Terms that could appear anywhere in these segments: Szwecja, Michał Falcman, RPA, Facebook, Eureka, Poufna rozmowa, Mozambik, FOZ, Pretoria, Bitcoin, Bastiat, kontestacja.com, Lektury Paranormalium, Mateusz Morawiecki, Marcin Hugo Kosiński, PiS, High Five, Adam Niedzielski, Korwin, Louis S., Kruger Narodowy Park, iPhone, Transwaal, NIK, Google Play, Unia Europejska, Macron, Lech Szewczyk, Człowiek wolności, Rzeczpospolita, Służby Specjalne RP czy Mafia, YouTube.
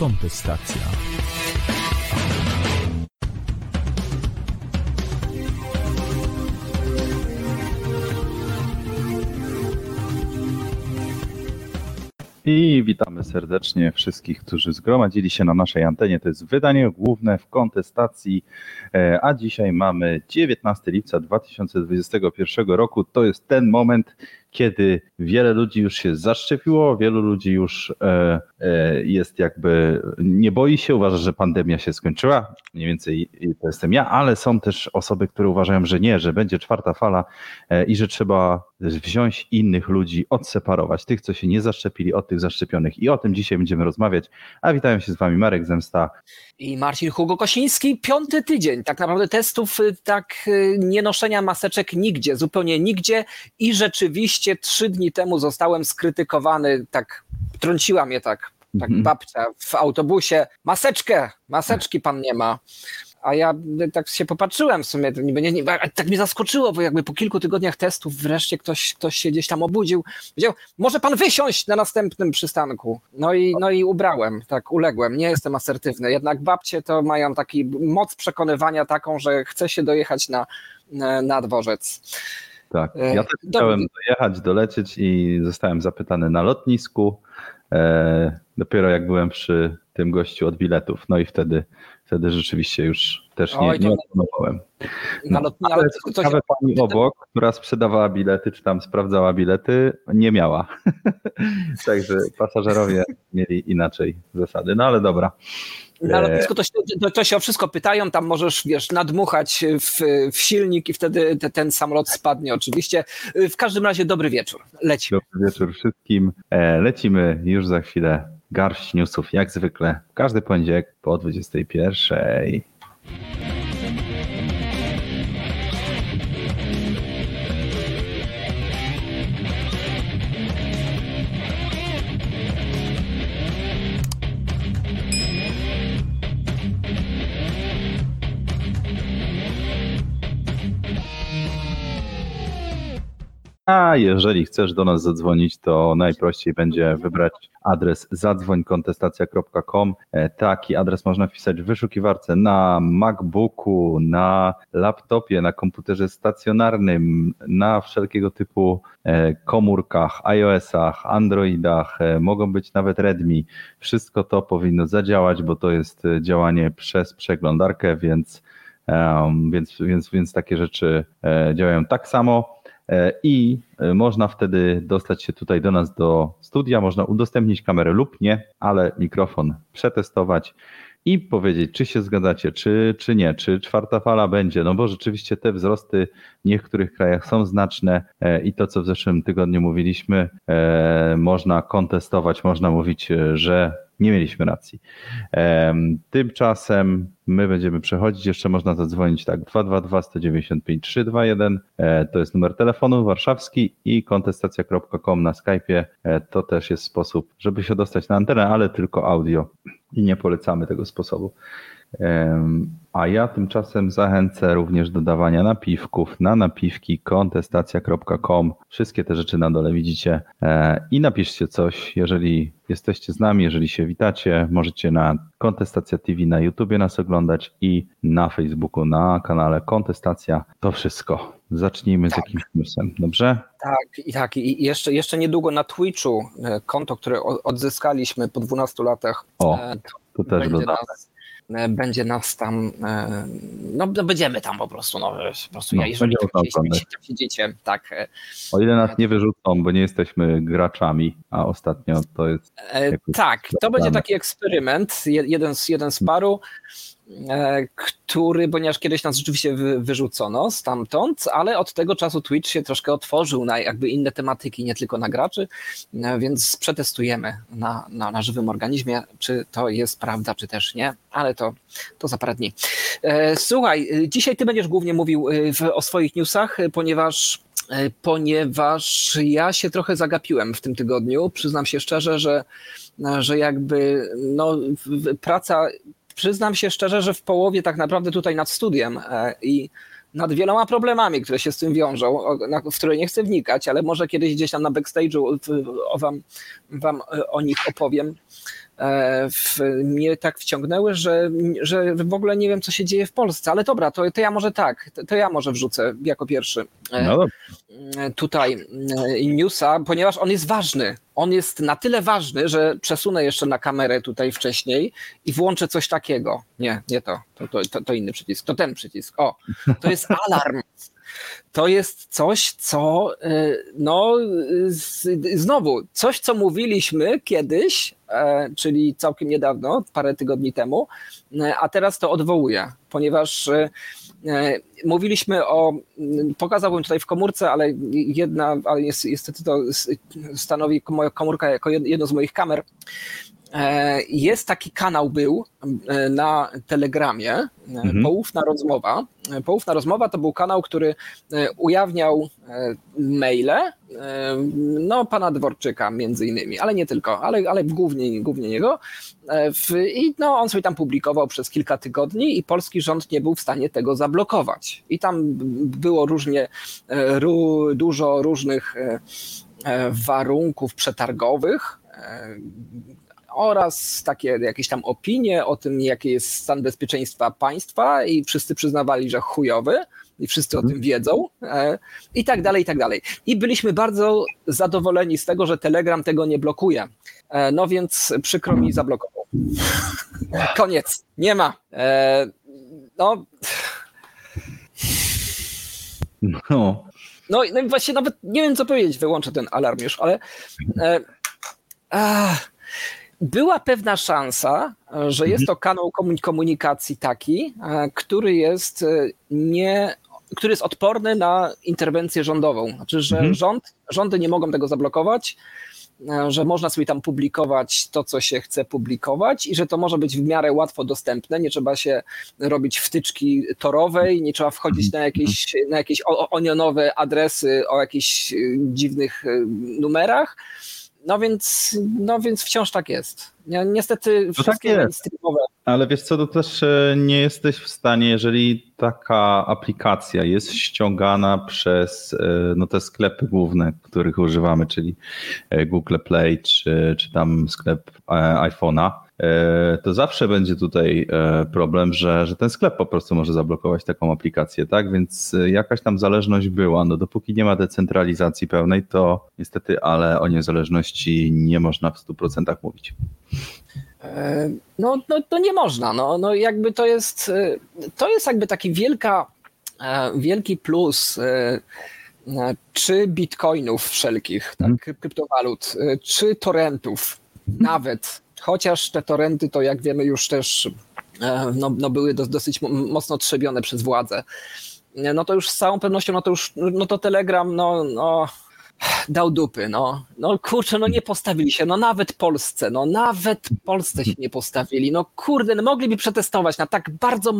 Kontestacja. I witamy serdecznie wszystkich, którzy zgromadzili się na naszej antenie. To jest wydanie główne w Kontestacji, a dzisiaj mamy 19 lipca 2021 roku. To jest ten moment, kiedy wiele ludzi już się zaszczepiło, wielu ludzi już jest jakby, nie boi się, uważa, że pandemia się skończyła, mniej więcej to jestem ja, ale są też osoby, które uważają, że nie, że będzie czwarta fala i że trzeba wziąć innych ludzi, odseparować tych, co się nie zaszczepili, od tych zaszczepionych, i o tym dzisiaj będziemy rozmawiać. A witają się z wami Marek Zemsta i Marcin Hugo Kosiński. Piąty tydzień tak naprawdę testów, tak, nie noszenia maseczek nigdzie, zupełnie nigdzie, i rzeczywiście 3 dni temu zostałem skrytykowany, tak trąciła mnie tak babcia w autobusie: maseczki pan nie ma. A ja tak się popatrzyłem w sumie, tak mnie zaskoczyło, bo jakby po kilku tygodniach testów wreszcie ktoś się gdzieś tam obudził, powiedział: może pan wysiąść na następnym przystanku. No i ubrałem, tak uległem, nie jestem asertywny. Jednak babcie to mają taki moc przekonywania taką, że chce się dojechać na dworzec. Tak, ja też chciałem dojechać, dolecieć i zostałem zapytany na lotnisku, dopiero jak byłem przy tym gościu od biletów, no i wtedy rzeczywiście już też nie odpanowałem. Ale ciekawe, pani obok, która sprzedawała bilety, czy tam sprawdzała bilety, nie miała. Także pasażerowie mieli inaczej zasady, no ale dobra. Na lotnisku to się o wszystko pytają, tam możesz, wiesz, nadmuchać w silnik i wtedy ten samolot spadnie oczywiście. W każdym razie dobry wieczór, lecimy. Dobry wieczór wszystkim, lecimy już za chwilę. Garść newsów jak zwykle, każdy poniedziałek po 21:00. A jeżeli chcesz do nas zadzwonić, to najprościej będzie wybrać adres zadzwoń-kontestacja.com. Taki adres można wpisać w wyszukiwarce na MacBooku, na laptopie, na komputerze stacjonarnym, na wszelkiego typu komórkach, iOS-ach, Androidach, mogą być nawet Redmi. Wszystko to powinno zadziałać, bo to jest działanie przez przeglądarkę, więc takie rzeczy działają tak samo. I można wtedy dostać się tutaj do nas, do studia, można udostępnić kamerę lub nie, ale mikrofon przetestować i powiedzieć, czy się zgadzacie, czy nie, czy czwarta fala będzie, no bo rzeczywiście te wzrosty w niektórych krajach są znaczne i to, co w zeszłym tygodniu mówiliśmy, można kontestować, można mówić, że nie mieliśmy racji. Tymczasem my będziemy przechodzić, jeszcze można zadzwonić, tak, 222-195-321, to jest numer telefonu warszawski, i kontestacja.com na Skype'ie, to też jest sposób, żeby się dostać na antenę, ale tylko audio i nie polecamy tego sposobu. A ja tymczasem zachęcę również do dawania napiwków na napiwki.kontestacja.com. Wszystkie te rzeczy na dole widzicie i napiszcie coś, jeżeli jesteście z nami, jeżeli się witacie. Możecie na Kontestacja TV na YouTubie nas oglądać i na Facebooku, na kanale Kontestacja. To wszystko. Zacznijmy z jakimś newsem, dobrze? Tak. I jeszcze niedługo na Twitchu konto, które odzyskaliśmy po 12 latach. O, to też dodamy. Będzie nas tam, będziemy tam po prostu, jeżeli siedzicie, tak. O ile nas nie wyrzucą, bo nie jesteśmy graczami, a ostatnio to jest... Tak, to będzie taki eksperyment, jeden z paru, który, ponieważ kiedyś nas rzeczywiście wyrzucono stamtąd, ale od tego czasu Twitch się troszkę otworzył na jakby inne tematyki, nie tylko na graczy, więc przetestujemy na żywym organizmie, czy to jest prawda, czy też nie, ale to za parę dni. Słuchaj, dzisiaj ty będziesz głównie mówił o swoich newsach, ponieważ ja się trochę zagapiłem w tym tygodniu, przyznam się szczerze, że jakby praca... Przyznam się szczerze, że w połowie tak naprawdę tutaj nad studiem i nad wieloma problemami, które się z tym wiążą, w które nie chcę wnikać, ale może kiedyś gdzieś tam na backstage'u wam o nich opowiem. mnie tak wciągnęły, że w ogóle nie wiem, co się dzieje w Polsce. Ale dobra, to ja może wrzucę jako pierwszy tutaj newsa, ponieważ on jest ważny. On jest na tyle ważny, że przesunę jeszcze na kamerę tutaj wcześniej i włączę coś takiego. Nie, to inny przycisk, to ten przycisk. O, to jest alarm. To jest coś, co znowu, coś, co mówiliśmy kiedyś, czyli całkiem niedawno, parę tygodni temu, a teraz to odwołuję, ponieważ mówiliśmy o, pokazałbym tutaj w komórce, ale niestety to stanowi moja komórka jako jedną z moich kamer. Jest taki kanał był na Telegramie, Poufna rozmowa. Poufna rozmowa to był kanał, który ujawniał maile pana Dworczyka między innymi, ale nie tylko, ale głównie jego. On sobie tam publikował przez kilka tygodni i polski rząd nie był w stanie tego zablokować. I tam było dużo różnych warunków przetargowych oraz takie jakieś tam opinie o tym, jaki jest stan bezpieczeństwa państwa i wszyscy przyznawali, że chujowy i wszyscy o tym wiedzą i tak dalej, i tak dalej. I byliśmy bardzo zadowoleni z tego, że Telegram tego nie blokuje. No więc przykro mi, zablokował. Koniec. Nie ma. No i właśnie nawet nie wiem, co powiedzieć, wyłączę ten alarm już, ale... była pewna szansa, że jest to kanał komunikacji taki, który jest odporny na interwencję rządową. Znaczy, że rządy nie mogą tego zablokować, że można sobie tam publikować to, co się chce publikować i że to może być w miarę łatwo dostępne, nie trzeba się robić wtyczki torowej, nie trzeba wchodzić na jakieś onionowe adresy o jakichś dziwnych numerach. No więc wciąż tak jest. Niestety wszystkie mainstreamowe. Ale wiesz co, to też nie jesteś w stanie, jeżeli taka aplikacja jest ściągana przez te sklepy główne, których używamy, czyli Google Play czy tam sklep iPhone'a, to zawsze będzie tutaj problem, że ten sklep po prostu może zablokować taką aplikację, tak? Więc jakaś tam zależność była. Dopóki nie ma decentralizacji pełnej, to niestety, ale o niezależności nie można w 100% mówić. To nie można. Jakby to jest jakby taki wielki plus czy bitcoinów wszelkich, tak? Kryptowalut, czy torrentów nawet. Chociaż te torrenty to, jak wiemy, już też były dosyć mocno trzebione przez władzę. To już z całą pewnością, to Telegram dał dupy. Nie postawili się. Nawet Polsce się nie postawili. Mogliby przetestować na tak bardzo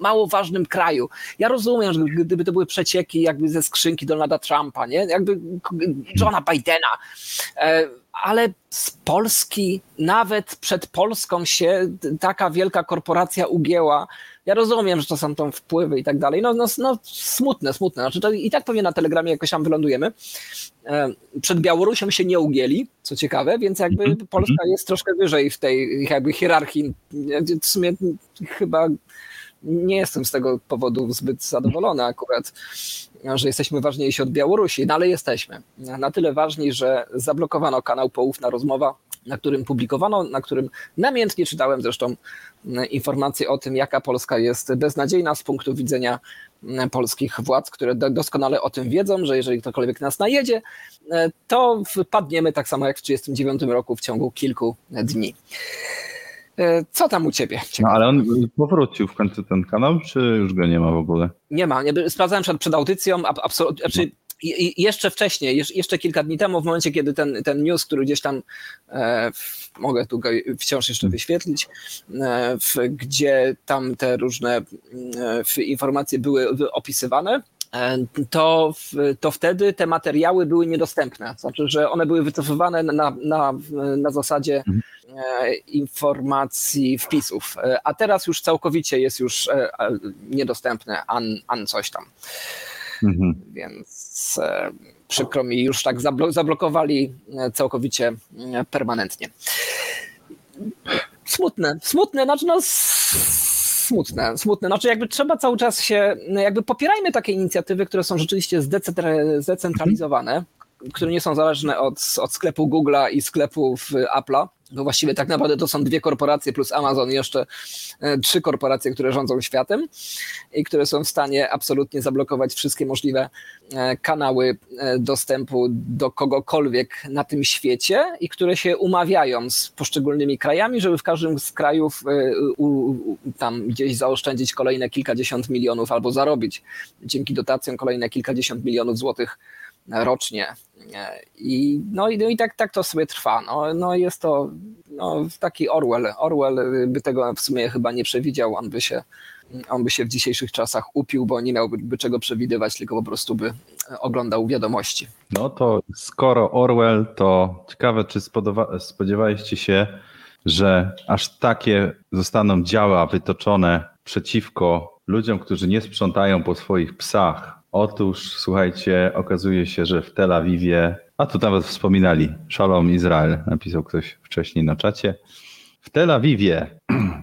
mało ważnym kraju. Ja rozumiem, że gdyby to były przecieki jakby ze skrzynki Donalda Trumpa, nie? Jakby Johna Bidena. Ale z Polski, nawet przed Polską się taka wielka korporacja ugięła. Ja rozumiem, że to są tam wpływy i tak dalej. Smutne. To i tak pewnie na Telegramie jakoś tam wylądujemy. Przed Białorusią się nie ugięli, co ciekawe, więc jakby Polska jest troszkę wyżej w tej jakby hierarchii. W sumie chyba nie jestem z tego powodu zbyt zadowolony akurat, że jesteśmy ważniejsi od Białorusi, ale jesteśmy. Na tyle ważni, że zablokowano kanał Poufna Rozmowa, na którym namiętnie czytałem zresztą informacje o tym, jaka Polska jest beznadziejna z punktu widzenia polskich władz, które doskonale o tym wiedzą, że jeżeli ktokolwiek nas najedzie, to wpadniemy tak samo jak w 1939 roku w ciągu kilku dni. Co tam u ciebie? Ciekawe. Ale on powrócił w końcu ten kanał, czy już go nie ma w ogóle? Nie ma. Sprawdzałem przed audycją, absolutnie. I jeszcze wcześniej, jeszcze kilka dni temu, w momencie, kiedy ten news, który gdzieś tam, mogę tu go wciąż jeszcze wyświetlić, gdzie tam te różne informacje były opisywane, to wtedy te materiały były niedostępne. Znaczy, że one były wycofywane na zasadzie informacji, wpisów. A teraz już całkowicie jest już niedostępne, coś tam. Więc przykro mi, już tak zablokowali całkowicie permanentnie. Smutne, znaczy jakby trzeba cały czas się, jakby popierajmy takie inicjatywy, które są rzeczywiście zdecentralizowane, które nie są zależne od sklepu Google'a i sklepów Apple'a, bo właściwie tak naprawdę to są dwie korporacje plus Amazon i jeszcze trzy korporacje, które rządzą światem i które są w stanie absolutnie zablokować wszystkie możliwe kanały dostępu do kogokolwiek na tym świecie i które się umawiają z poszczególnymi krajami, żeby w każdym z krajów tam gdzieś zaoszczędzić kolejne kilkadziesiąt milionów albo zarobić dzięki dotacjom kolejne kilkadziesiąt milionów złotych rocznie. I tak to sobie trwa. Jest to taki Orwell. Orwell by tego w sumie chyba nie przewidział. On by się w dzisiejszych czasach upił, bo nie miałby czego przewidywać, tylko po prostu by oglądał wiadomości. No to skoro Orwell, to ciekawe, czy spodziewaliście się, że aż takie zostaną działa wytoczone przeciwko ludziom, którzy nie sprzątają po swoich psach. Otóż, słuchajcie, okazuje się, że w Tel Awiwie, a tu nawet wspominali, Shalom Izrael, napisał ktoś wcześniej na czacie. W Tel Awiwie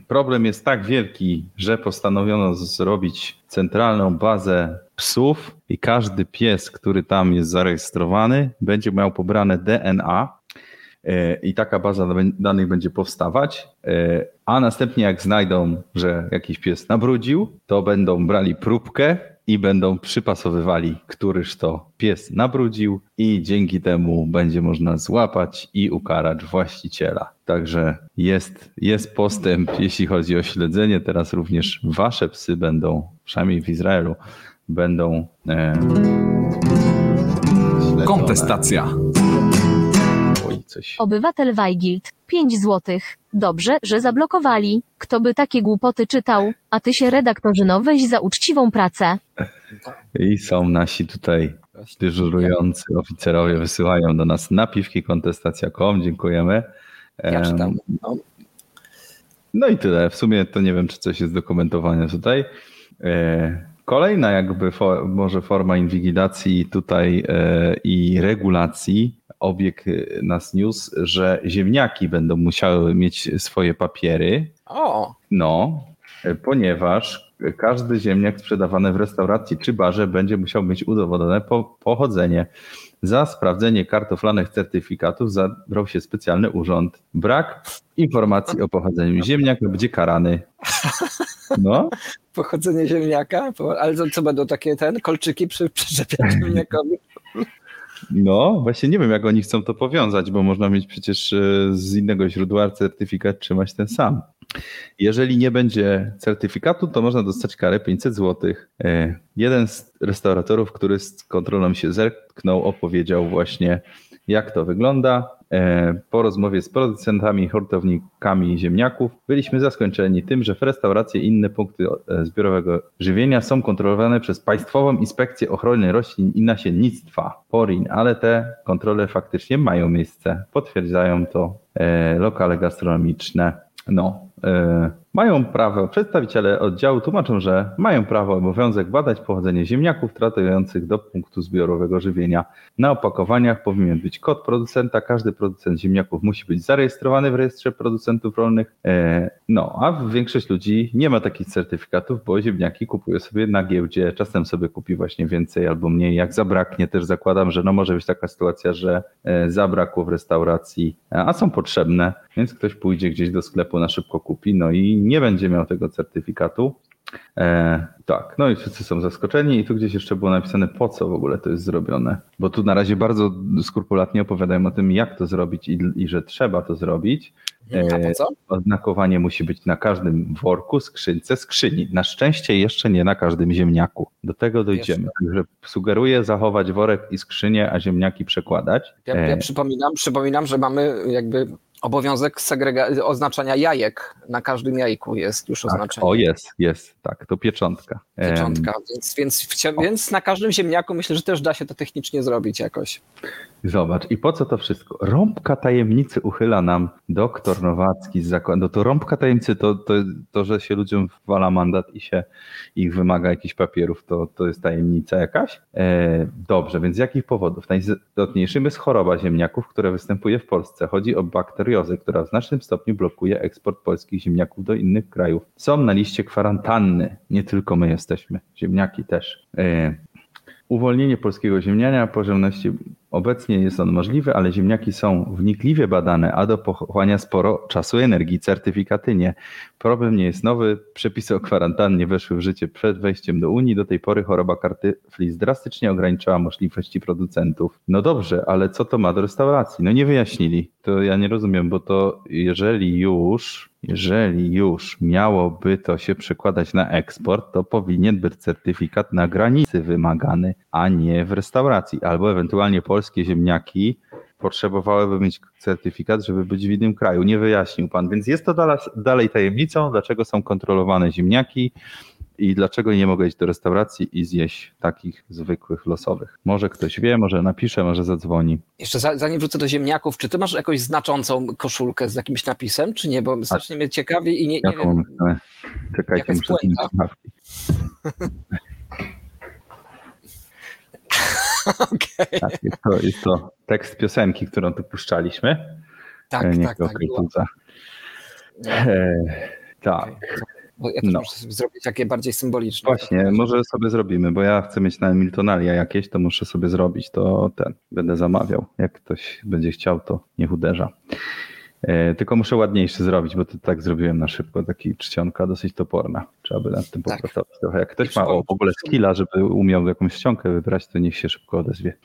problem jest tak wielki, że postanowiono zrobić centralną bazę psów i każdy pies, który tam jest zarejestrowany, będzie miał pobrane DNA i taka baza danych będzie powstawać, a następnie jak znajdą, że jakiś pies nabrudził, to będą brali próbkę i będą przypasowywali, któryż to pies nabrudził i dzięki temu będzie można złapać i ukarać właściciela. Także jest postęp, jeśli chodzi o śledzenie. Teraz również wasze psy będą, przynajmniej w Izraelu, będą śledzone. Kontestacja. Obywatel Wajgild, 5 złotych. Dobrze, że zablokowali. Kto by takie głupoty czytał, a ty się redaktorzyno weź za uczciwą pracę. I są nasi tutaj dyżurujący oficerowie, wysyłają do nas napiwki.kontestacja.com. Dziękujemy. Ja czytam. No i tyle. W sumie to nie wiem, czy coś jest do komentowania tutaj. Kolejna jakby może forma inwigilacji tutaj i regulacji. Obieg nas news, że ziemniaki będą musiały mieć swoje papiery. O! No, ponieważ każdy ziemniak sprzedawany w restauracji czy barze będzie musiał mieć udowodnione pochodzenie. Za sprawdzenie kartoflanych certyfikatów zabrał się specjalny urząd. Brak informacji o pochodzeniu ziemniaka będzie karany. No. Pochodzenie ziemniaka? Ale co będą takie kolczyki przyczepiać ziemniakowi? No, właśnie nie wiem, jak oni chcą to powiązać, bo można mieć przecież z innego źródła certyfikat, trzymać ten sam. Jeżeli nie będzie certyfikatu, to można dostać karę 500 zł. Jeden z restauratorów, który z kontrolą się zetknął, opowiedział właśnie, jak to wygląda. Po rozmowie z producentami i hurtownikami ziemniaków byliśmy zaskoczeni tym, że w restauracje i inne punkty zbiorowego żywienia są kontrolowane przez Państwową Inspekcję Ochrony Roślin i Nasiennictwa, PORiN, ale te kontrole faktycznie mają miejsce. Potwierdzają to lokale gastronomiczne. Mają prawo, przedstawiciele oddziału tłumaczą, że mają prawo, obowiązek badać pochodzenie ziemniaków trafiających do punktu zbiorowego żywienia. Na opakowaniach powinien być kod producenta, każdy producent ziemniaków musi być zarejestrowany w rejestrze producentów rolnych, a większość ludzi nie ma takich certyfikatów, bo ziemniaki kupuje sobie na giełdzie, czasem sobie kupi właśnie więcej albo mniej, jak zabraknie też zakładam, że może być taka sytuacja, że zabrakło w restauracji, a są potrzebne, więc ktoś pójdzie gdzieś do sklepu, na szybko kupi, i nie będzie miał tego certyfikatu. I wszyscy są zaskoczeni i tu gdzieś jeszcze było napisane, po co w ogóle to jest zrobione, bo tu na razie bardzo skrupulatnie opowiadają o tym, jak to zrobić i że trzeba to zrobić. A po co? Oznakowanie musi być na każdym worku, skrzynce, skrzyni. Na szczęście jeszcze nie na każdym ziemniaku. Do tego dojdziemy. Także sugeruję zachować worek i skrzynię, a ziemniaki przekładać. Ja przypominam, że mamy jakby obowiązek oznaczania jajek. Na każdym jajku jest już oznaczenie. Tak, jest, tak, to pieczątka. Pieczątka, więc na każdym ziemniaku myślę, że też da się to technicznie zrobić jakoś. Zobacz, i po co to wszystko? Rąbka tajemnicy uchyla nam doktor Nowacki z zakładu. No to rąbka tajemnicy, to że się ludziom wala mandat i się ich wymaga jakichś papierów, to jest tajemnica jakaś? Dobrze, więc z jakich powodów? Najistotniejszym jest choroba ziemniaków, która występuje w Polsce. Chodzi o bakteriozę, która w znacznym stopniu blokuje eksport polskich ziemniaków do innych krajów. Są na liście kwarantanny. Nie tylko my jesteśmy. Ziemniaki też. Uwolnienie polskiego ziemniania po żywności obecnie jest on możliwy, ale ziemniaki są wnikliwie badane, a do pochłania sporo czasu i energii. Certyfikaty nie. Problem nie jest nowy. Przepisy o kwarantannie weszły w życie przed wejściem do Unii. Do tej pory choroba kartyfli drastycznie ograniczała możliwości producentów. No dobrze, ale co to ma do restauracji? No nie wyjaśnili. To ja nie rozumiem, bo to jeżeli już miałoby to się przekładać na eksport, to powinien być certyfikat na granicy wymagany, a nie w restauracji. Albo ewentualnie polskie ziemniaki potrzebowałyby mieć certyfikat, żeby być w innym kraju. Nie wyjaśnił pan, więc jest to dalej tajemnicą, dlaczego są kontrolowane ziemniaki i dlaczego nie mogę iść do restauracji i zjeść takich zwykłych, losowych. Może ktoś wie, może napisze, może zadzwoni. Jeszcze zanim wrócę do ziemniaków, czy ty masz jakąś znaczącą koszulkę z jakimś napisem, czy nie? Bo strasznie mnie ciekawi i nie wiem. Czekajcie, muszę zmienić słuchawki. Okay. Tak, jest to tekst piosenki, którą tu puszczaliśmy. Tak. Tak. Bo ja też muszę sobie zrobić takie bardziej symboliczne. Właśnie, może sobie zrobimy, bo ja chcę mieć na Miltonalia jakieś, to muszę sobie zrobić, to ten będę zamawiał. Jak ktoś będzie chciał, to niech uderza. Tylko muszę ładniejszy zrobić, bo to tak zrobiłem na szybko, taki czcionka dosyć toporna. Trzeba by nad tym popracować trochę. Jak ktoś ma w ogóle skilla, żeby umiał jakąś ściągę wybrać, to niech się szybko odezwie.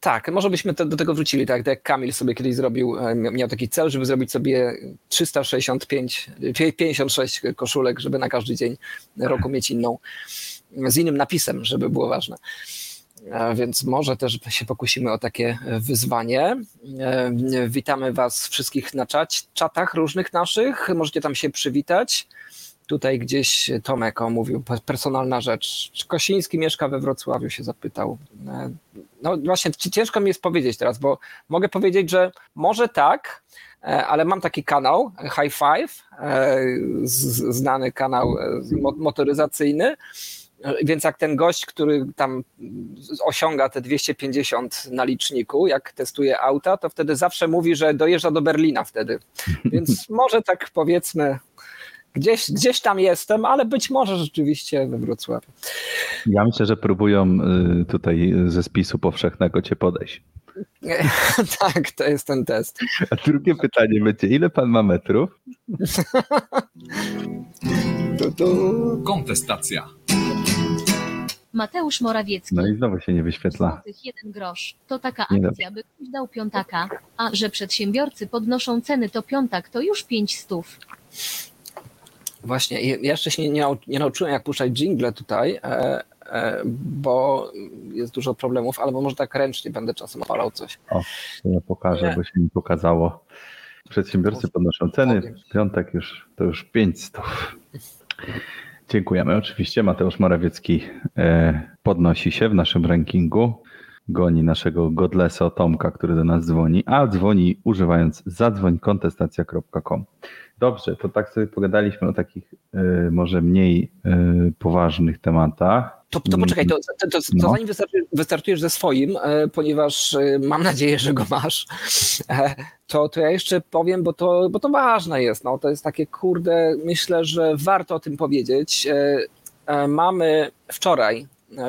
Tak, może byśmy do tego wrócili, tak jak Kamil sobie kiedyś zrobił, miał taki cel, żeby zrobić sobie 56 koszulek, żeby na każdy dzień roku mieć inną, z innym napisem, żeby było ważne. Więc może też się pokusimy o takie wyzwanie. Witamy was wszystkich na czatach różnych naszych. Możecie tam się przywitać. Tutaj gdzieś Tomek omówił, personalna rzecz. Czy Kosiński mieszka we Wrocławiu, się zapytał. No właśnie, ciężko mi jest powiedzieć teraz, bo mogę powiedzieć, że może tak, ale mam taki kanał, High Five, znany kanał motoryzacyjny, więc jak ten gość, który tam osiąga te 250 na liczniku, jak testuje auta, to wtedy zawsze mówi, że dojeżdża do Berlina wtedy. Więc może tak powiedzmy, Gdzieś tam jestem, ale być może rzeczywiście we Wrocławiu. Ja myślę, że próbują tutaj ze spisu powszechnego cię podejść. Tak, to jest ten test. A drugie pytanie będzie, ile pan ma metrów? Kontestacja. Mateusz Morawiecki. No i znowu się nie wyświetla. 1 grosz. To taka akcja, by ktoś dał piątaka, a że przedsiębiorcy podnoszą ceny, to piątak to już 500. Właśnie, ja jeszcze się nie nauczyłem, jak puszczać dżingle tutaj, bo jest dużo problemów, albo może tak ręcznie będę czasem opalał coś. O, to ja pokażę, bo się mi pokazało. Przedsiębiorcy podnoszą ceny, piątek już to już 500. Dziękujemy. Oczywiście Mateusz Morawiecki podnosi się w naszym rankingu, goni naszego godlesa Tomka, który do nas dzwoni, a dzwoni używając zadzwoń-kontestacja.com. Dobrze, to tak sobie pogadaliśmy o takich może mniej poważnych tematach. To poczekaj, to zanim wystartujesz ze swoim, ponieważ mam nadzieję, że go masz, to ja jeszcze powiem, bo to ważne jest. No, to jest takie, kurde, myślę, że warto o tym powiedzieć. Mamy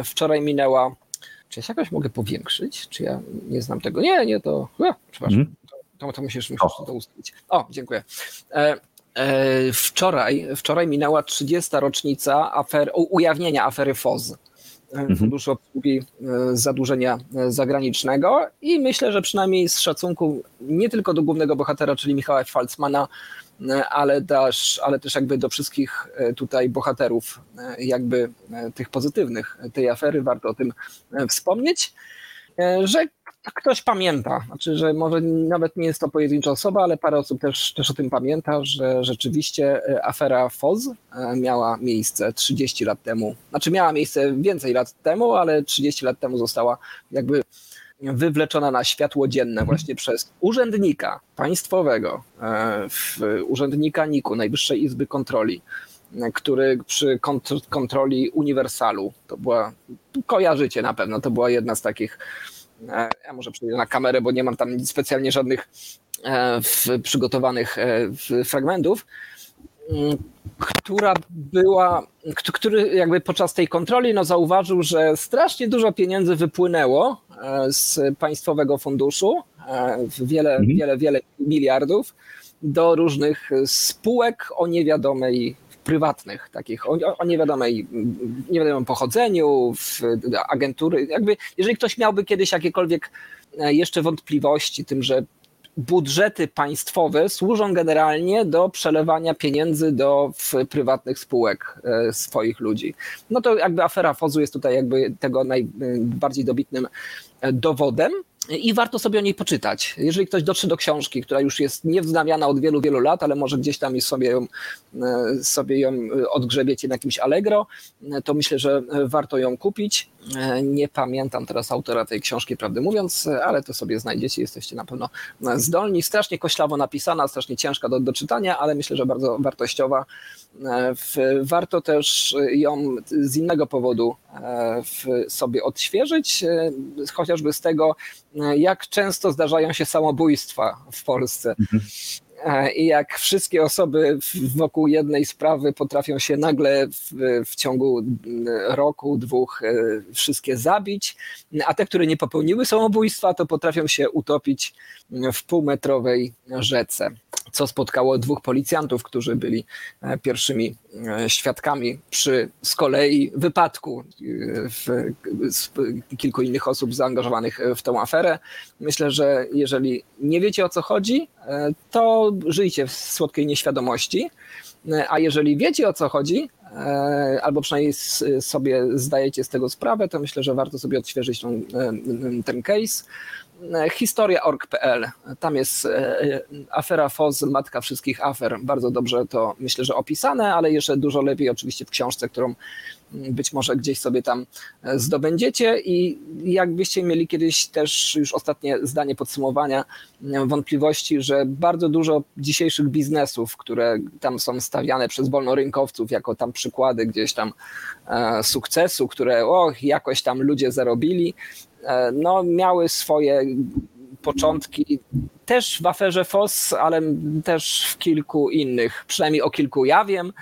wczoraj minęła, czy ja się jakoś mogę powiększyć? Czy ja nie znam tego? Nie, to... przepraszam. To musisz to ustalić. O, dziękuję. Wczoraj minęła 30. rocznica ujawnienia afery FOZ, Funduszu Obsługi Zadłużenia Zagranicznego, i myślę, że przynajmniej z szacunku nie tylko do głównego bohatera, czyli Michała Falcmana, ale też jakby do wszystkich tutaj bohaterów jakby tych pozytywnych tej afery warto o tym wspomnieć, że ktoś pamięta, znaczy, że może nawet nie jest to pojedyncza osoba, ale parę osób też o tym pamięta, że rzeczywiście afera FOZ miała miejsce 30 lat temu, znaczy miała miejsce więcej lat temu, ale 30 lat temu została jakby wywleczona na światło dzienne właśnie przez urzędnika państwowego, urzędnika NIK-u, Najwyższej Izby Kontroli, który przy kontroli Uniwersalu, to była, kojarzycie na pewno, to była jedna z takich, ja może przejdę na kamerę, bo nie mam tam specjalnie żadnych przygotowanych fragmentów, który jakby podczas tej kontroli zauważył, że strasznie dużo pieniędzy wypłynęło z państwowego funduszu, wiele miliardów do różnych spółek o niewiadomej, prywatnych takich, o niewiadomym pochodzeniu, agentury. Jakby, jeżeli ktoś miałby kiedyś jakiekolwiek jeszcze wątpliwości tym, że budżety państwowe służą generalnie do przelewania pieniędzy do prywatnych spółek swoich ludzi. No to jakby afera Fozu jest tutaj jakby tego najbardziej dobitnym dowodem i warto sobie o niej poczytać. Jeżeli ktoś dotrze do książki, która już jest niewznawiana od wielu, wielu lat, ale może gdzieś tam sobie ją odgrzebiecie na jakimś Allegro, to myślę, że warto ją kupić. Nie pamiętam teraz autora tej książki, prawdę mówiąc, ale to sobie znajdziecie, jesteście na pewno zdolni. Strasznie koślawo napisana, strasznie ciężka do czytania, ale myślę, że bardzo wartościowa. Warto też ją z innego powodu sobie odświeżyć, chociażby z tego, jak często zdarzają się samobójstwa w Polsce. I jak wszystkie osoby wokół jednej sprawy potrafią się nagle w ciągu roku, dwóch wszystkie zabić, a te, które nie popełniły samobójstwa, to potrafią się utopić w półmetrowej rzece, co spotkało dwóch policjantów, którzy byli pierwszymi świadkami przy z kolei wypadku kilku innych osób zaangażowanych w tą aferę. Myślę, że jeżeli nie wiecie, o co chodzi, to żyjcie w słodkiej nieświadomości, a jeżeli wiecie, o co chodzi, albo przynajmniej sobie zdajecie z tego sprawę, to myślę, że warto sobie odświeżyć ten case. Historia.org.pl, tam jest afera FOZ, matka wszystkich afer. Bardzo dobrze to, myślę, że opisane, ale jeszcze dużo lepiej oczywiście w książce, którą być może gdzieś sobie tam zdobędziecie. I jakbyście mieli kiedyś też już ostatnie zdanie podsumowania wątpliwości, że bardzo dużo dzisiejszych biznesów, które tam są stawiane przez wolnorynkowców jako tam przykłady gdzieś tam sukcesu, które jakoś tam ludzie zarobili, no miały swoje początki też w aferze FOZ, ale też w kilku innych, przynajmniej o kilku ja wiem,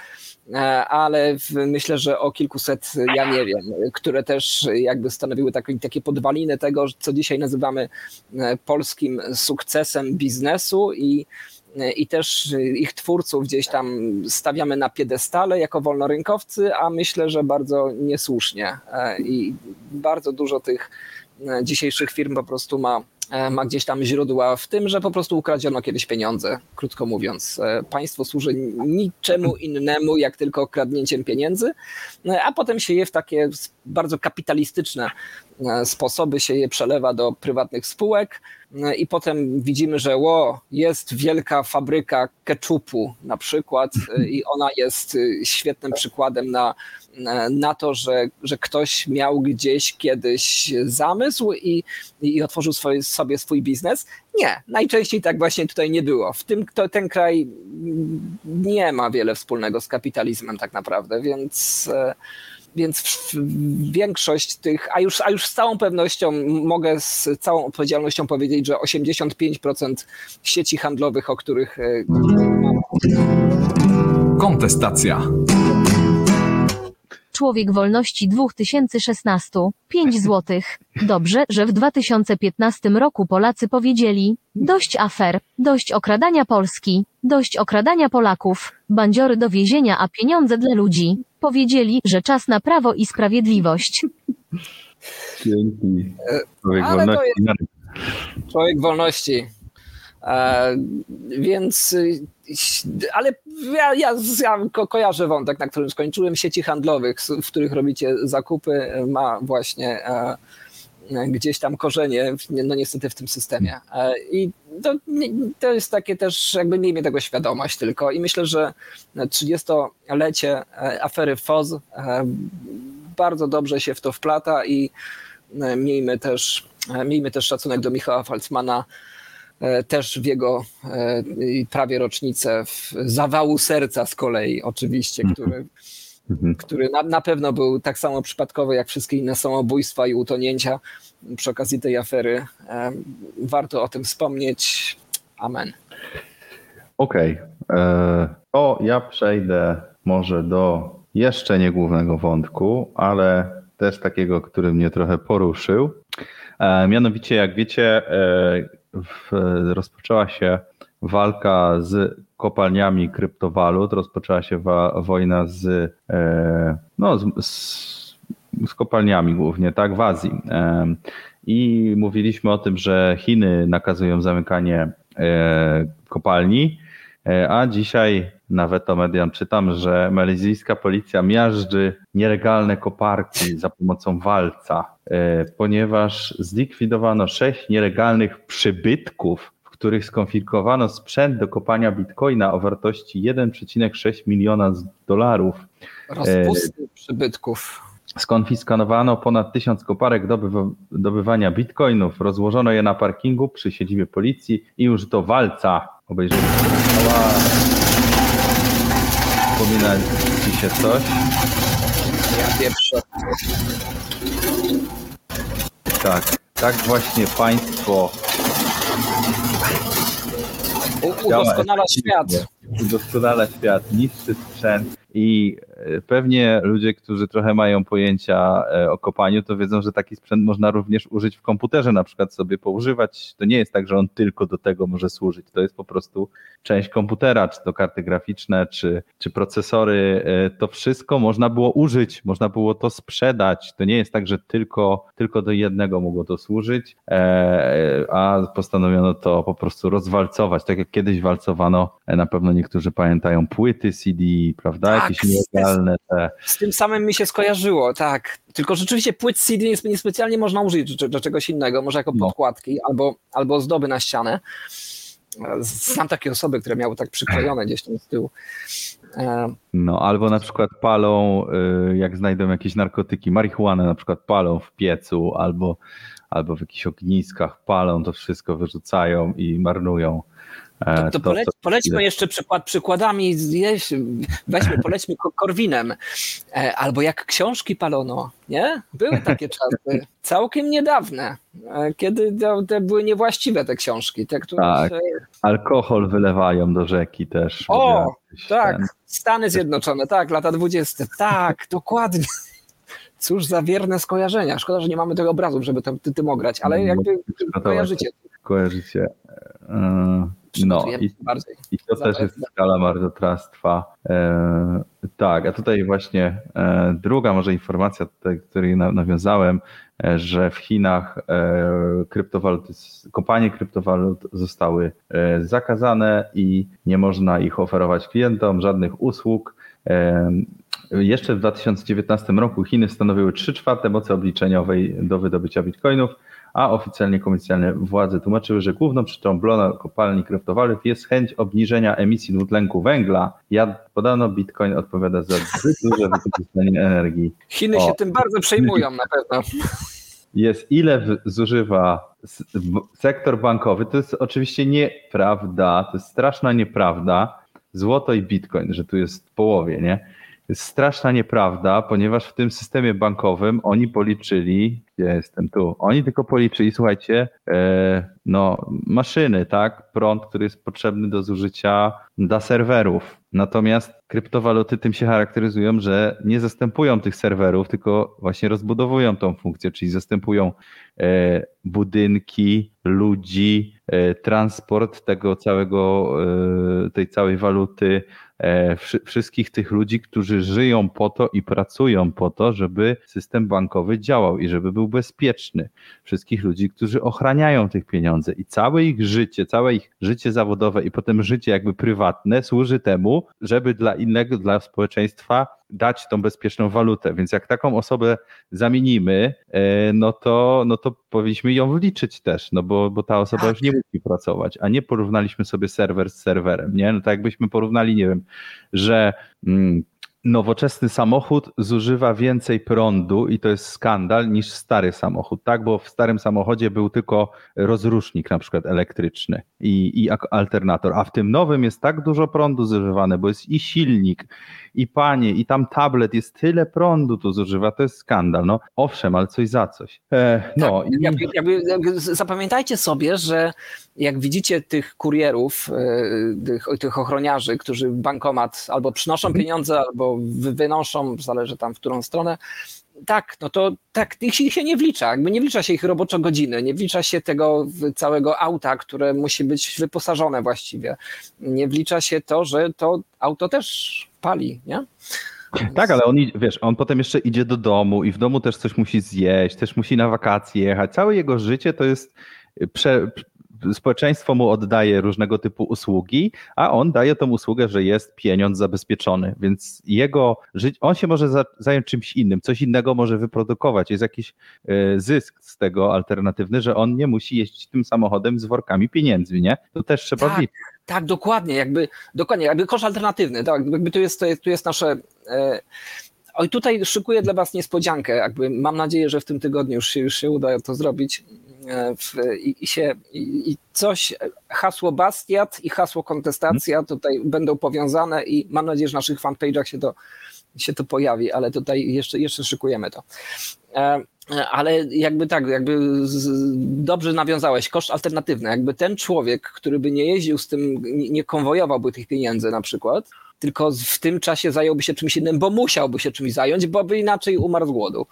ale myślę, że o kilkuset ja nie wiem, które też jakby stanowiły takie podwaliny tego, co dzisiaj nazywamy polskim sukcesem biznesu i też ich twórców gdzieś tam stawiamy na piedestale jako wolnorynkowcy, a myślę, że bardzo niesłusznie i bardzo dużo tych dzisiejszych firm po prostu ma gdzieś tam źródła w tym, że po prostu ukradziono kiedyś pieniądze, krótko mówiąc. Państwo służy niczemu innemu, jak tylko kradnięciem pieniędzy, a potem się je w takie bardzo kapitalistyczne sposoby, się je przelewa do prywatnych spółek i potem widzimy, że jest wielka fabryka keczupu na przykład i ona jest świetnym przykładem na to, że ktoś miał gdzieś kiedyś zamysł i otworzył sobie swój biznes. Nie, najczęściej tak właśnie tutaj nie było. Ten kraj nie ma wiele wspólnego z kapitalizmem tak naprawdę, więc większość tych, a już z całą pewnością mogę z całą odpowiedzialnością powiedzieć, że 85% sieci handlowych, o których mam. Kontestacja. Człowiek wolności 2016, 5 zł. Dobrze, że w 2015 roku Polacy powiedzieli: dość afer, dość okradania Polski, dość okradania Polaków, bandziory do więzienia, a pieniądze dla ludzi. Powiedzieli, że czas na Prawo i Sprawiedliwość. Dzięki. Człowiek wolności. Więc, ale ja kojarzę wątek, na którym skończyłem, sieci handlowych, w których robicie zakupy, ma właśnie gdzieś tam korzenie, no niestety w tym systemie. I to jest takie też, jakby miejmy tego świadomość tylko. I myślę, że 30-lecie afery FOZ bardzo dobrze się w to wplata i miejmy też Miejmy też szacunek do Michała Falcmana, też w jego prawie rocznicę zawału serca z kolei oczywiście, który na pewno był tak samo przypadkowy jak wszystkie inne samobójstwa i utonięcia. Przy okazji tej afery warto o tym wspomnieć. Amen. Okej. To ja przejdę może do jeszcze nie głównego wątku, ale też takiego, który mnie trochę poruszył. Mianowicie, jak wiecie, rozpoczęła się walka z kopalniami kryptowalut, rozpoczęła się wojna z kopalniami głównie, tak, w Azji. I mówiliśmy o tym, że Chiny nakazują zamykanie kopalni, a dzisiaj na Veto Median czytam, że malezyjska policja miażdży nielegalne koparki za pomocą walca, ponieważ zlikwidowano 6 nielegalnych przybytków, w których skonfiskowano sprzęt do kopania bitcoina o wartości $1,6 miliona. Rozpustnych przybytków. Skonfiskowano ponad 1000 koparek do dobywania bitcoinów, rozłożono je na parkingu przy siedzibie policji i użyto walca. Obejrzyjmy. Wspomina ci się coś? Ja pierwsza. Tak właśnie państwo udoskonala świat, niższy sprzęt. I pewnie ludzie, którzy trochę mają pojęcia o kopaniu, to wiedzą, że taki sprzęt można również użyć w komputerze, na przykład sobie poużywać. To nie jest tak, że on tylko do tego może służyć. To jest po prostu część komputera, czy to karty graficzne, czy procesory. To wszystko można było użyć, można było to sprzedać. To nie jest tak, że tylko do jednego mogło to służyć, a postanowiono to po prostu rozwalcować. Tak jak kiedyś walcowano, na pewno niektórzy pamiętają płyty CD, prawda? Jakieś nielegalne te... Z tym samym mi się skojarzyło, tak. Tylko rzeczywiście płyt CD niespecjalnie można użyć do czegoś innego, może jako podkładki albo ozdoby na ścianę. Znam takie osoby, które miały tak przyklejone gdzieś tam z tyłu. No albo na przykład palą, jak znajdą jakieś narkotyki, marihuanę na przykład palą w piecu albo w jakichś ogniskach palą, to wszystko wyrzucają i marnują. Polećmy jeszcze przykładami, polećmy Korwinem, albo jak książki palono, nie? Były takie czasy, całkiem niedawne, kiedy te były niewłaściwe te książki. Te, które tak, się... alkohol wylewają do rzeki też. O, tak, Stany Zjednoczone, tak, lata 20, tak, dokładnie. Cóż za wierne skojarzenia, szkoda, że nie mamy tego obrazu, żeby tym ograć, ale jakby kojarzycie. No i to też jest skala marnotrawstwa. Tak, a tutaj właśnie druga może informacja, tutaj, której nawiązałem, że w Chinach kopalnie kryptowalut zostały zakazane i nie można ich oferować klientom, żadnych usług. Jeszcze w 2019 roku Chiny stanowiły 3/4 mocy obliczeniowej do wydobycia bitcoinów, a oficjalnie komercyjne władze tłumaczyły, że główną przyczyną blona kopalni kryptowalut jest chęć obniżenia emisji dwutlenku węgla. Jak podano, bitcoin odpowiada za zbyt duże wykorzystanie energii. Chiny się tym bardzo przejmują na pewno. Jest ile zużywa sektor bankowy, to jest oczywiście nieprawda, to jest straszna nieprawda. Złoto i bitcoin, że tu jest w połowie, nie? Jest straszna nieprawda, ponieważ w tym systemie bankowym oni policzyli, oni tylko policzyli, słuchajcie, maszyny, tak, prąd, który jest potrzebny do zużycia dla serwerów. Natomiast kryptowaluty tym się charakteryzują, że nie zastępują tych serwerów, tylko właśnie rozbudowują tą funkcję, czyli zastępują budynki, ludzi, transport tej całej waluty, wszystkich tych ludzi, którzy żyją po to i pracują po to, żeby system bankowy działał i żeby był bezpieczny. Wszystkich ludzi, którzy ochraniają tych pieniądze i całe ich życie zawodowe i potem życie jakby prywatne służy temu, żeby dla społeczeństwa dać tą bezpieczną walutę. Więc jak taką osobę zamienimy, no to powinniśmy ją wliczyć też, no bo ta osoba już nie musi pracować, a nie porównaliśmy sobie serwer z serwerem, nie? No tak jakbyśmy porównali, nie wiem, że nowoczesny samochód zużywa więcej prądu i to jest skandal niż stary samochód, tak? Bo w starym samochodzie był tylko rozrusznik na przykład elektryczny i alternator, a w tym nowym jest tak dużo prądu zużywane, bo jest i silnik, i panie, i tam tablet, jest tyle prądu tu zużywa, to jest skandal. No owszem, ale coś za coś. No. Tak, zapamiętajcie sobie, że jak widzicie tych kurierów, tych ochroniarzy, którzy bankomat albo przynoszą pieniądze, albo wynoszą, zależy tam w którą stronę, tak, no to tak, ich się nie wlicza, jakby nie wlicza się ich roboczo godziny, nie wlicza się tego całego auta, które musi być wyposażone właściwie, nie wlicza się to, że to auto też pali, nie? Tak, ale on, wiesz, on potem jeszcze idzie do domu i w domu też coś musi zjeść, też musi na wakacje jechać, całe jego życie to jest społeczeństwo mu oddaje różnego typu usługi, a on daje tą usługę, że jest pieniądz zabezpieczony, więc jego życie, on się może zająć czymś innym, coś innego może wyprodukować, jest jakiś zysk z tego alternatywny, że on nie musi jeździć tym samochodem z workami pieniędzy, nie? To też trzeba widzieć. Tak, dokładnie, jakby koszt alternatywny, tak, jakby tu jest nasze... Oj, tutaj szykuję dla was niespodziankę, jakby mam nadzieję, że w tym tygodniu już się uda to zrobić. Hasło Bastiat i hasło Kontestacja tutaj będą powiązane i mam nadzieję, że w naszych fanpage'ach się to pojawi, ale tutaj jeszcze szykujemy to. Ale dobrze nawiązałeś, koszt alternatywny, jakby ten człowiek, który by nie jeździł z tym, nie konwojowałby tych pieniędzy na przykład, tylko w tym czasie zająłby się czymś innym, bo musiałby się czymś zająć, bo by inaczej umarł z głodu.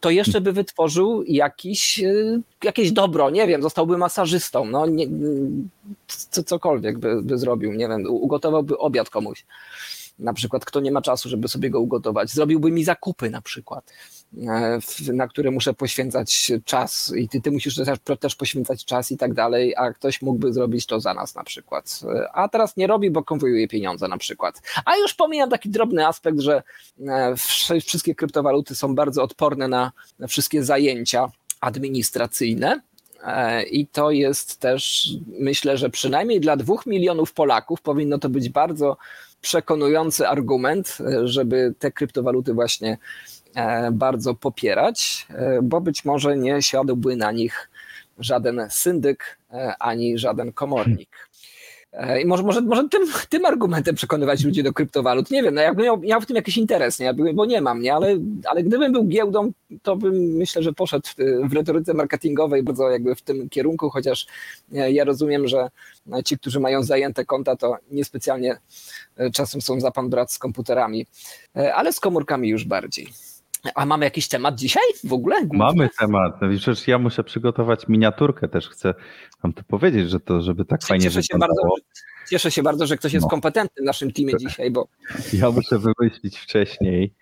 To jeszcze by wytworzył jakieś dobro, nie wiem, zostałby masażystą, no nie, cokolwiek by zrobił, nie wiem, ugotowałby obiad komuś, na przykład, kto nie ma czasu, żeby sobie go ugotować, zrobiłby mi zakupy na przykład, na które muszę poświęcać czas i ty musisz też poświęcać czas i tak dalej, a ktoś mógłby zrobić to za nas na przykład, a teraz nie robi, bo konwojuje pieniądze na przykład. A już pomijam taki drobny aspekt, że wszystkie kryptowaluty są bardzo odporne na wszystkie zajęcia administracyjne i to jest też, myślę, że przynajmniej dla 2 milionów Polaków powinno to być bardzo przekonujący argument, żeby te kryptowaluty właśnie bardzo popierać, bo być może nie siadłby na nich żaden syndyk ani żaden komornik. I może tym argumentem przekonywać ludzi do kryptowalut. Nie wiem, no jakbym miał w tym jakiś interes, nie? Bo nie mam, nie? Ale gdybym był giełdą, to bym myślę, że poszedł w retoryce marketingowej bardzo jakby w tym kierunku, chociaż ja rozumiem, że ci, którzy mają zajęte konta, to niespecjalnie czasem są za pan brat z komputerami, ale z komórkami już bardziej. A mamy jakiś temat dzisiaj w ogóle? Mamy temat. Przecież ja muszę przygotować miniaturkę też. Chcę wam to powiedzieć, że to, żeby tak fajnie wyglądało. Cieszę się bardzo, że ktoś jest kompetentny w naszym teamie dzisiaj, bo... Ja muszę wymyślić wcześniej,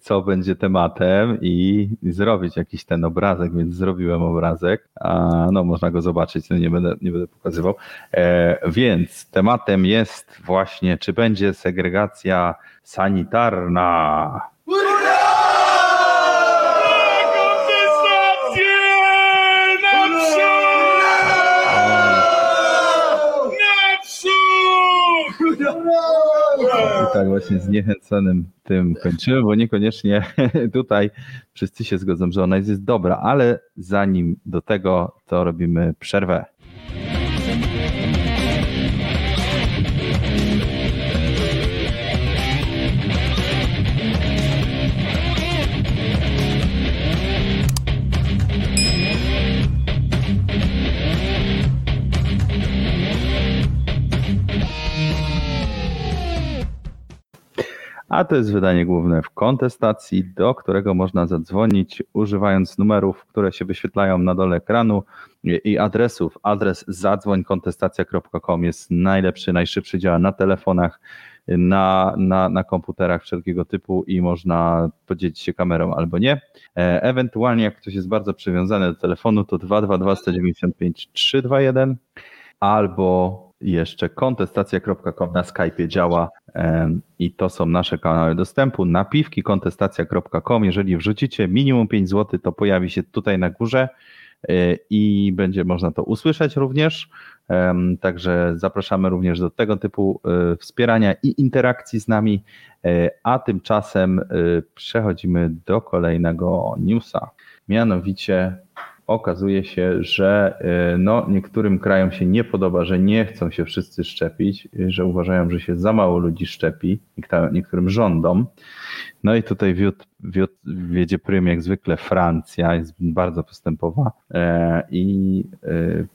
co będzie tematem i zrobić jakiś ten obrazek, więc zrobiłem obrazek, a no można go zobaczyć, no nie będę pokazywał. Więc tematem jest właśnie, czy będzie segregacja sanitarna. I tak właśnie zniechęconym tym kończymy, bo niekoniecznie tutaj wszyscy się zgodzą, że ona jest dobra, ale zanim do tego, to robimy przerwę. A to jest wydanie główne w Kontestacji, do którego można zadzwonić używając numerów, które się wyświetlają na dole ekranu i adresów. Adres zadzwoń-kontestacja.com jest najlepszy, najszybszy, działa na telefonach, na komputerach wszelkiego typu i można podzielić się kamerą albo nie. Ewentualnie jak ktoś jest bardzo przywiązany do telefonu, to 222-195-321 albo... Jeszcze kontestacja.com na Skype'ie działa i to są nasze kanały dostępu. Napiwki.kontestacja.com. Jeżeli wrzucicie minimum 5 zł, to pojawi się tutaj na górze i będzie można to usłyszeć również. Także zapraszamy również do tego typu wspierania i interakcji z nami, a tymczasem przechodzimy do kolejnego newsa. Mianowicie okazuje się, że niektórym krajom się nie podoba, że nie chcą się wszyscy szczepić, że uważają, że się za mało ludzi szczepi, niektórym rządom. No i tutaj wiedzie prym jak zwykle Francja, jest bardzo postępowa i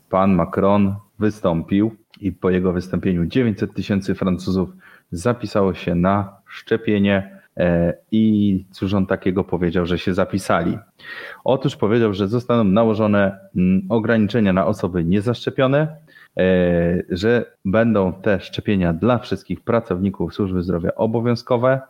pan Macron wystąpił i po jego wystąpieniu 900 000 Francuzów zapisało się na szczepienie. I cóż on takiego powiedział, że się zapisali? Otóż powiedział, że zostaną nałożone ograniczenia na osoby niezaszczepione, że będą te szczepienia dla wszystkich pracowników służby zdrowia obowiązkowe.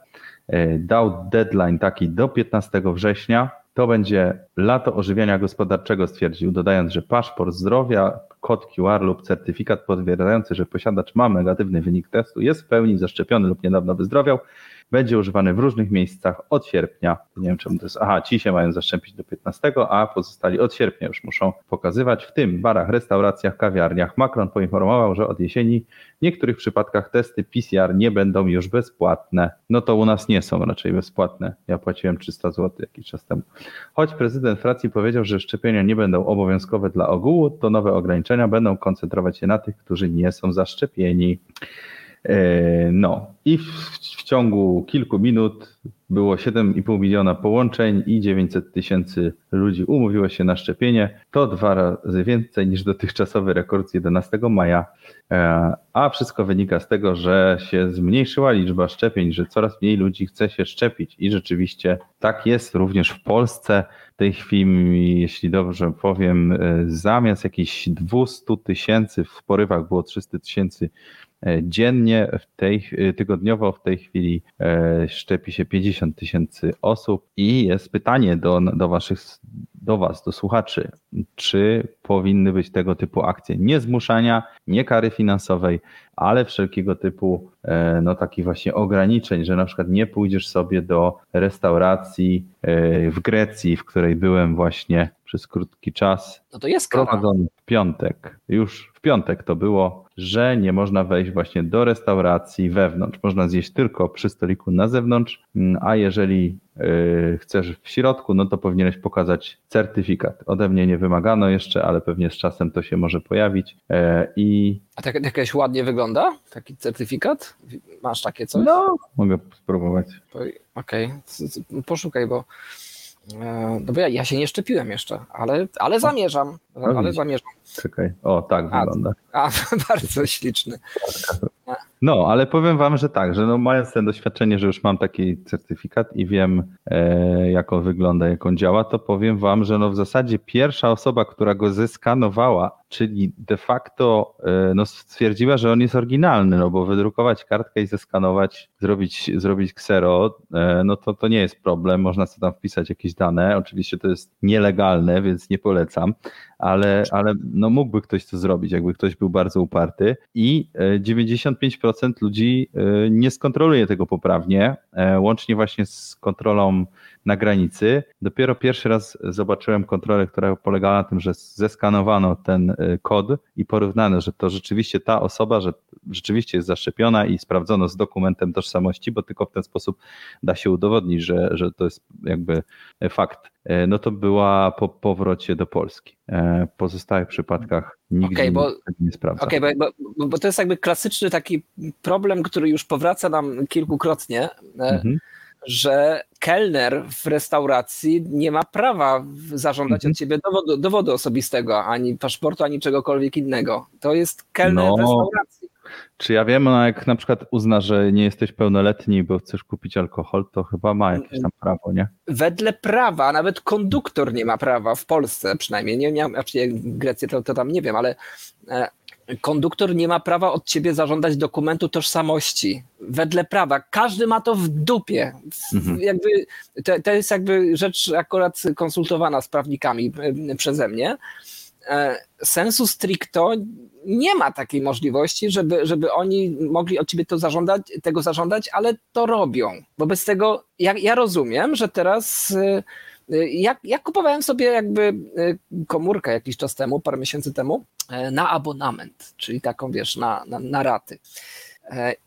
Dał deadline taki do 15 września. To będzie lato ożywiania gospodarczego, stwierdził, dodając, że paszport zdrowia, kod QR lub certyfikat potwierdzający, że posiadacz ma negatywny wynik testu, jest w pełni zaszczepiony lub niedawno wyzdrowiał, będzie używany w różnych miejscach od sierpnia. Nie wiem, czemu to jest. Aha, ci się mają zaszczepić do 15, a pozostali od sierpnia już muszą pokazywać, w tym barach, restauracjach, kawiarniach. Macron poinformował, że od jesieni w niektórych przypadkach testy PCR nie będą już bezpłatne. No to u nas nie są raczej bezpłatne. Ja płaciłem 300 zł jakiś czas temu. Choć prezydent Francji powiedział, że szczepienia nie będą obowiązkowe dla ogółu, to nowe ograniczenia będą koncentrować się na tych, którzy nie są zaszczepieni. No i w ciągu kilku minut było 7,5 miliona połączeń i 900 000 ludzi umówiło się na szczepienie. To 2 razy więcej niż dotychczasowy rekord z 11 maja. A wszystko wynika z tego, że się zmniejszyła liczba szczepień, że coraz mniej ludzi chce się szczepić i rzeczywiście tak jest również w Polsce. W tej chwili, jeśli dobrze powiem, zamiast jakichś 200 000, w porywach było 300 000 dziennie, tygodniowo w tej chwili szczepi się 50 000 osób i jest pytanie do Was, do słuchaczy, czy powinny być tego typu akcje, nie zmuszania, nie kary finansowej, ale wszelkiego typu no takich właśnie ograniczeń, że na przykład nie pójdziesz sobie do restauracji w Grecji, w której byłem właśnie przez krótki czas. No to jest kara. Już w piątek to było, że nie można wejść właśnie do restauracji wewnątrz. Można zjeść tylko przy stoliku na zewnątrz, a jeżeli chcesz w środku, no to powinieneś pokazać certyfikat. Ode mnie nie wymagano jeszcze, ale pewnie z czasem to się może pojawić. A tak jakoś ładnie wygląda? Taki certyfikat? Masz takie coś? No, mogę spróbować. Okej, poszukaj, bo no bo ja się nie szczepiłem jeszcze, ale zamierzam. Czekaj. O, tak wygląda. Bardzo śliczny. No, ale powiem Wam, że tak, że no, mając ten doświadczenie, że już mam taki certyfikat i wiem, jak on wygląda, jak on działa, to powiem Wam, że no, w zasadzie pierwsza osoba, która go zeskanowała, czyli de facto no, stwierdziła, że on jest oryginalny, no bo wydrukować kartkę i zeskanować, zrobić ksero, no to nie jest problem, można sobie tam wpisać jakieś dane, oczywiście to jest nielegalne, więc nie polecam, ale no, mógłby ktoś to zrobić, jakby ktoś był bardzo uparty i 95% ludzi nie skontroluje tego poprawnie, łącznie właśnie z kontrolą na granicy. Dopiero pierwszy raz zobaczyłem kontrolę, która polegała na tym, że zeskanowano ten kod i porównano, że to rzeczywiście ta osoba, że rzeczywiście jest zaszczepiona i sprawdzono z dokumentem tożsamości, bo tylko w ten sposób da się udowodnić, że to jest jakby fakt. No to była po powrocie do Polski. W pozostałych przypadkach nigdy nie sprawdza. Bo to jest jakby klasyczny taki problem, który już powraca nam kilkukrotnie, że kelner w restauracji nie ma prawa zażądać od ciebie dowodu osobistego, ani paszportu, ani czegokolwiek innego. To jest kelner w restauracji. Czy ja wiem, no jak na przykład uzna, że nie jesteś pełnoletni, bo chcesz kupić alkohol, to chyba ma jakieś tam prawo, nie? Wedle prawa, nawet konduktor nie ma prawa, w Polsce przynajmniej, nie miałem, znaczy Grecję to tam nie wiem, ale konduktor nie ma prawa od ciebie zażądać dokumentu tożsamości. Wedle prawa. Każdy ma to w dupie. Jakby, to jest jakby rzecz akurat konsultowana z prawnikami przeze mnie. Sensu stricto nie ma takiej możliwości, żeby oni mogli od ciebie tego zażądać, ale to robią. Wobec tego ja rozumiem, że teraz Ja kupowałem sobie jakby komórkę jakiś czas temu, parę miesięcy temu, na abonament, czyli taką, wiesz, na raty.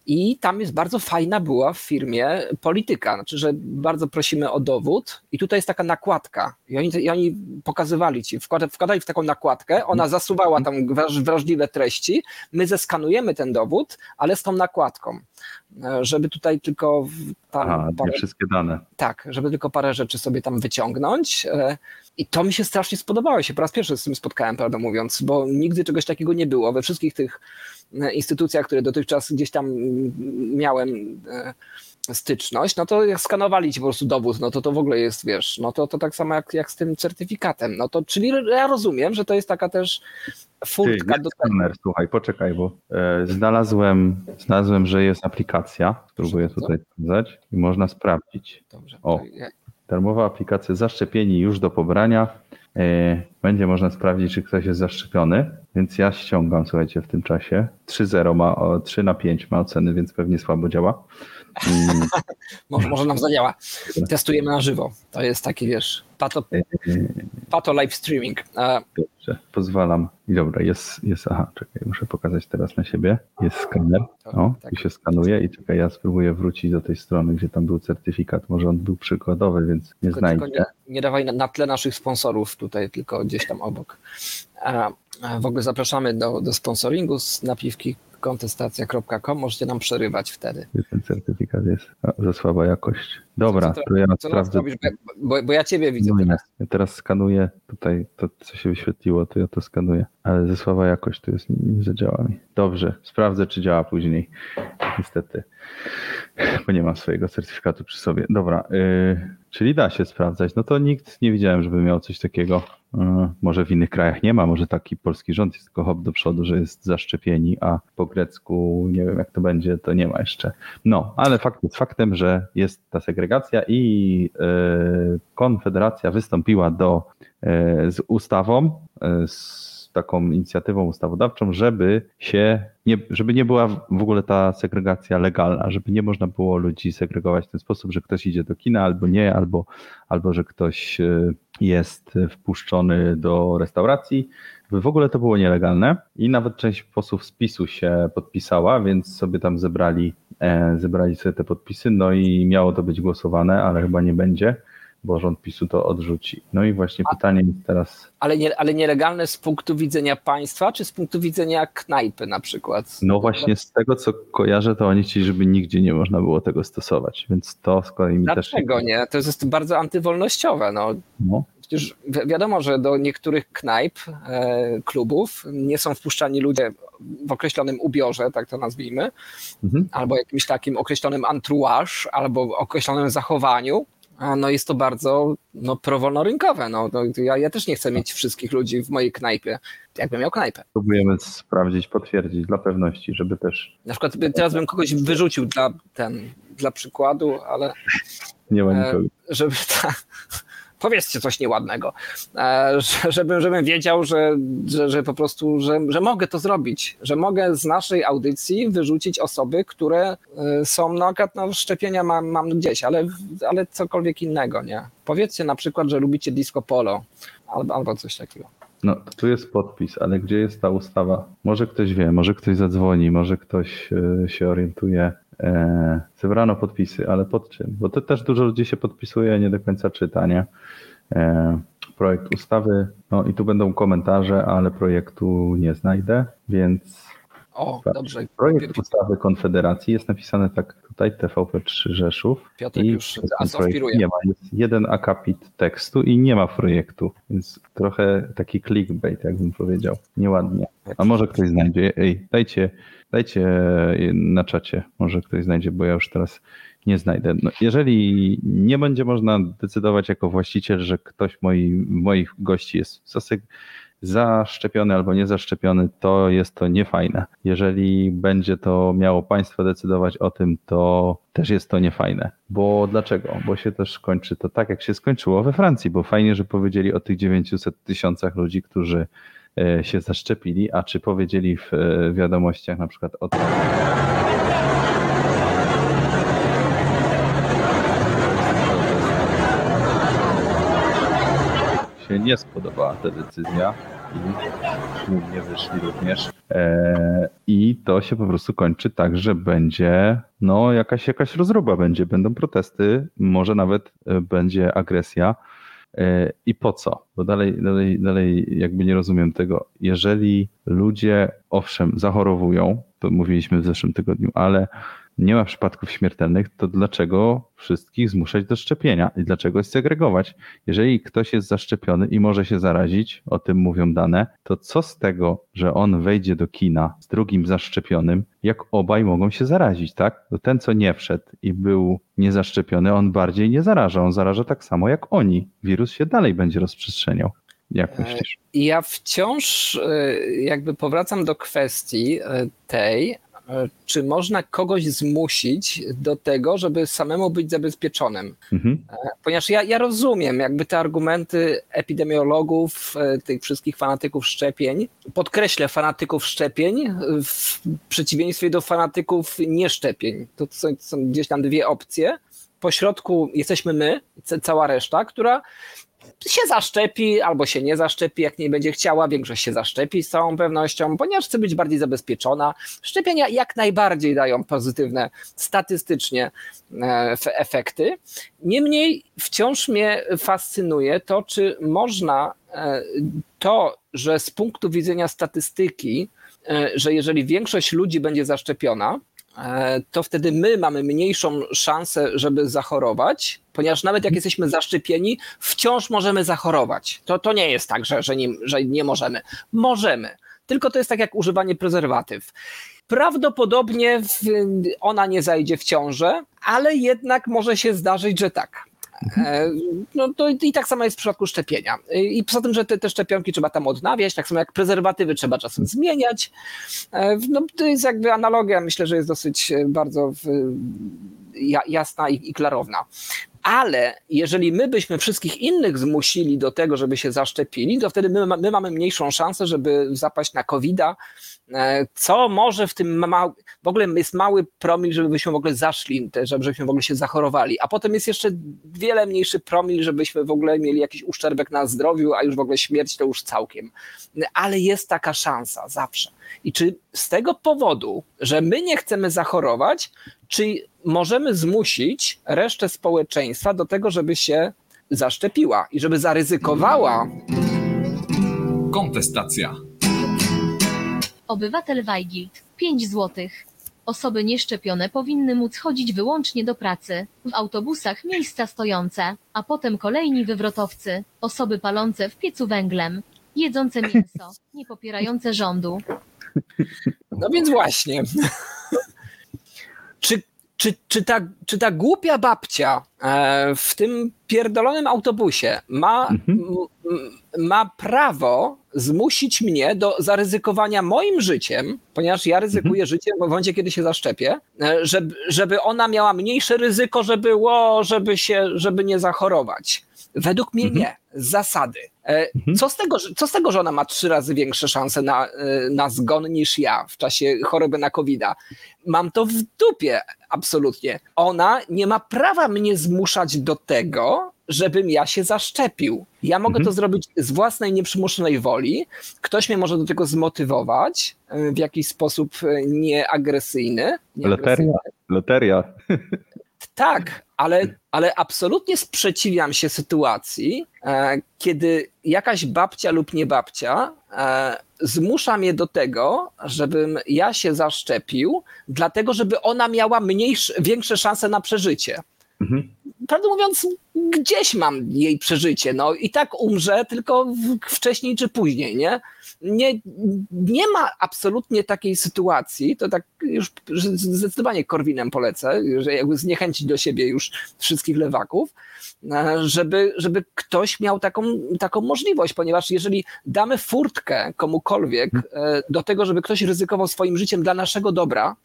I tam jest bardzo fajna była w firmie polityka, znaczy, że bardzo prosimy o dowód i tutaj jest taka nakładka i oni pokazywali ci, wkładali w taką nakładkę, ona zasuwała tam wrażliwe treści, my zeskanujemy ten dowód, ale z tą nakładką, żeby tutaj tylko tam wszystkie dane. Tak, żeby tylko parę rzeczy sobie tam wyciągnąć i to mi się strasznie spodobało, się po raz pierwszy z tym spotkałem, prawdę mówiąc, bo nigdy czegoś takiego nie było we wszystkich tych instytucjach, które dotychczas gdzieś tam miałem styczność, no to jak skanowali ci po prostu dowód, no to w ogóle jest, wiesz, no to tak samo jak z tym certyfikatem, no to czyli ja rozumiem, że to jest taka też furtka do tego. Słuchaj, poczekaj, bo znalazłem, że jest aplikacja, spróbuję tutaj sprawdzać i można sprawdzić. Dobrze, o, darmowa aplikacja zaszczepieni już do pobrania. Będzie można sprawdzić, czy ktoś jest zaszczepiony, więc ja ściągam, słuchajcie, w tym czasie. 3.0 ma, 3 na 5 ma oceny, więc pewnie słabo działa. Może nam zadziała. Testujemy na żywo. To jest taki, wiesz, pato live streaming. Dobrze, pozwalam. I dobra, jest, czekaj, muszę pokazać teraz na siebie. Jest skaner, i się skanuje i czekaj, ja spróbuję wrócić do tej strony, gdzie tam był certyfikat, może on był przykładowy, więc nie znajdę. Nie dawaj na tle naszych sponsorów tutaj, tylko gdzieś tam obok. W ogóle zapraszamy do sponsoringu z napiwki.kontestacja.com, możecie nam przerywać wtedy. Ten certyfikat jest za słaba jakość. Dobra, to ja sprawdzę. Bo ja ciebie widzę teraz. Ja teraz skanuję tutaj to, co się wyświetliło, to ja to skanuję, ale za słaba jakość to jest, nie zadziała mi. Dobrze, sprawdzę, czy działa później. Niestety, bo nie mam swojego certyfikatu przy sobie. Dobra, czyli da się sprawdzać. No to nikt nie widziałem, żeby miał coś takiego. Może w innych krajach nie ma, może taki polski rząd jest tylko hop do przodu, że jest zaszczepieni, a po grecku nie wiem jak to będzie, to nie ma jeszcze. No, ale fakt jest faktem, że jest ta segregacja i Konfederacja wystąpiła z ustawą, z taką inicjatywą ustawodawczą, żeby nie była w ogóle ta segregacja legalna, żeby nie można było ludzi segregować w ten sposób, że ktoś idzie do kina albo nie, albo że ktoś jest wpuszczony do restauracji. W ogóle to było nielegalne i nawet część posłów z PiS-u się podpisała, więc sobie tam zebrali sobie te podpisy, no i miało to być głosowane, ale chyba nie będzie, bo rząd PiS-u to odrzuci. No i właśnie pytanie jest teraz... Ale nielegalne z punktu widzenia państwa, czy z punktu widzenia knajpy na przykład? No właśnie z tego, co kojarzę, to oni chcieli, żeby nigdzie nie można było tego stosować, więc to z kolei mi też... Dlaczego nie? To jest bardzo antywolnościowe, no. Przecież wiadomo, że do niektórych knajp, klubów nie są wpuszczani ludzie w określonym ubiorze, tak to nazwijmy, albo jakimś takim określonym entourage, albo określonym zachowaniu. No jest to bardzo prowolnorynkowe. Ja też nie chcę mieć wszystkich ludzi w mojej knajpie, jakbym miał knajpę. Próbujemy sprawdzić, potwierdzić dla pewności, żeby też... Na przykład teraz bym kogoś wyrzucił dla przykładu, ale... Nie ma nikogo. Żeby powiedzcie coś nieładnego, żebym wiedział, że po prostu, że mogę to zrobić, że mogę z naszej audycji wyrzucić osoby, które są, szczepienia mam gdzieś, ale cokolwiek innego, nie? Powiedzcie na przykład, że lubicie disco polo albo coś takiego. No, tu jest podpis, ale gdzie jest ta ustawa? Może ktoś wie, może ktoś zadzwoni, może ktoś się orientuje. Zebrano podpisy, ale pod czym? Bo to też dużo ludzi się podpisuje, nie do końca czyta, nie? Projekt ustawy, no i tu będą komentarze, ale projektu nie znajdę, więc... O, dobrze. Projekt ustawy Konfederacji jest napisany tak tutaj, TVP3 Rzeszów. Piotrek już zainspiruje. Nie ma, jest jeden akapit tekstu i nie ma projektu, więc trochę taki clickbait, jakbym powiedział, nieładnie. A może ktoś znajdzie, dajcie na czacie, może ktoś znajdzie, bo ja już teraz nie znajdę. No, jeżeli nie będzie można decydować jako właściciel, że ktoś moich gości jest zaszczepiony albo niezaszczepiony, to jest to niefajne. Jeżeli będzie to miało państwo decydować o tym, to też jest to niefajne. Bo dlaczego? Bo się też kończy to tak, jak się skończyło we Francji, bo fajnie, że powiedzieli o tych 900 000 ludzi, którzy się zaszczepili, a czy powiedzieli w wiadomościach na przykład o tym... nie spodobała ta decyzja i nie wyszli również. I to się po prostu kończy tak, że będzie jakaś rozruba będzie, będą protesty, może nawet będzie agresja. I po co? Bo dalej jakby nie rozumiem tego. Jeżeli ludzie, owszem, zachorowują, to mówiliśmy w zeszłym tygodniu, ale nie ma przypadków śmiertelnych, to dlaczego wszystkich zmuszać do szczepienia i dlaczego segregować? Jeżeli ktoś jest zaszczepiony i może się zarazić, o tym mówią dane, to co z tego, że on wejdzie do kina z drugim zaszczepionym, jak obaj mogą się zarazić, tak? To ten, co nie wszedł i był niezaszczepiony, on bardziej nie zaraża, on zaraża tak samo jak oni. Wirus się dalej będzie rozprzestrzeniał. Jak myślisz? Ja wciąż jakby powracam do kwestii tej, czy można kogoś zmusić do tego, żeby samemu być zabezpieczonym? Mhm. Ponieważ ja rozumiem jakby te argumenty epidemiologów, tych wszystkich fanatyków szczepień. Podkreślę, fanatyków szczepień w przeciwieństwie do fanatyków nieszczepień. To są gdzieś tam dwie opcje. Po środku jesteśmy my, cała reszta, która się zaszczepi albo się nie zaszczepi, jak nie będzie chciała. Większość się zaszczepi z całą pewnością, ponieważ chce być bardziej zabezpieczona. Szczepienia jak najbardziej dają pozytywne statystycznie efekty. Niemniej wciąż mnie fascynuje to, czy można to, że z punktu widzenia statystyki, że jeżeli większość ludzi będzie zaszczepiona, to wtedy my mamy mniejszą szansę, żeby zachorować, ponieważ nawet jak jesteśmy zaszczepieni, wciąż możemy zachorować. To nie jest tak, że nie możemy. Możemy, tylko to jest tak jak używanie prezerwatyw. Prawdopodobnie ona nie zajdzie w ciążę, ale jednak może się zdarzyć, że tak. To i tak samo jest w przypadku szczepienia. I poza tym, że te szczepionki trzeba tam odnawiać, tak samo jak prezerwatywy trzeba czasem zmieniać. To jest jakby analogia, myślę, że jest dosyć bardzo jasna i klarowna. Ale jeżeli my byśmy wszystkich innych zmusili do tego, żeby się zaszczepili, to wtedy my mamy mniejszą szansę, żeby zapaść na COVID-a, co może w tym w ogóle jest mały promil, żebyśmy w ogóle zaszli, żebyśmy w ogóle się zachorowali, a potem jest jeszcze wiele mniejszy promil, żebyśmy w ogóle mieli jakiś uszczerbek na zdrowiu, a już w ogóle śmierć to już całkiem. Ale jest taka szansa zawsze. I czy z tego powodu, że my nie chcemy zachorować, czy możemy zmusić resztę społeczeństwa do tego, żeby się zaszczepiła i żeby zaryzykowała? Kontestacja. Obywatel Wajgild, 5 zł. Osoby nieszczepione powinny móc chodzić wyłącznie do pracy, w autobusach miejsca stojące, a potem kolejni wywrotowcy, osoby palące w piecu węglem, jedzące mięso, nie popierające rządu. No więc właśnie. Czy ta głupia babcia w tym pierdolonym autobusie ma prawo zmusić mnie do zaryzykowania moim życiem, ponieważ ja ryzykuję życiem w momencie, kiedy się zaszczepię, żeby ona miała mniejsze ryzyko, żeby nie zachorować. Według mnie nie. Z zasady. Co z tego, że ona ma 3 razy większe szanse na zgon niż ja w czasie choroby na COVID-a? Mam to w dupie absolutnie. Ona nie ma prawa mnie zmuszać do tego, żebym ja się zaszczepił. Ja mogę to zrobić z własnej nieprzymuszonej woli. Ktoś mnie może do tego zmotywować w jakiś sposób nieagresyjny. Loteria. Tak, ale absolutnie sprzeciwiam się sytuacji, kiedy jakaś babcia lub nie babcia zmusza mnie do tego, żebym ja się zaszczepił, dlatego żeby ona miała większe szanse na przeżycie. Prawdę mówiąc, gdzieś mam jej przeżycie, i tak umrze, tylko wcześniej czy później, nie? Nie ma absolutnie takiej sytuacji, to tak już zdecydowanie Korwinem polecę, że jakby zniechęcić do siebie już wszystkich lewaków, żeby ktoś miał taką możliwość, ponieważ jeżeli damy furtkę komukolwiek do tego, żeby ktoś ryzykował swoim życiem dla naszego dobra,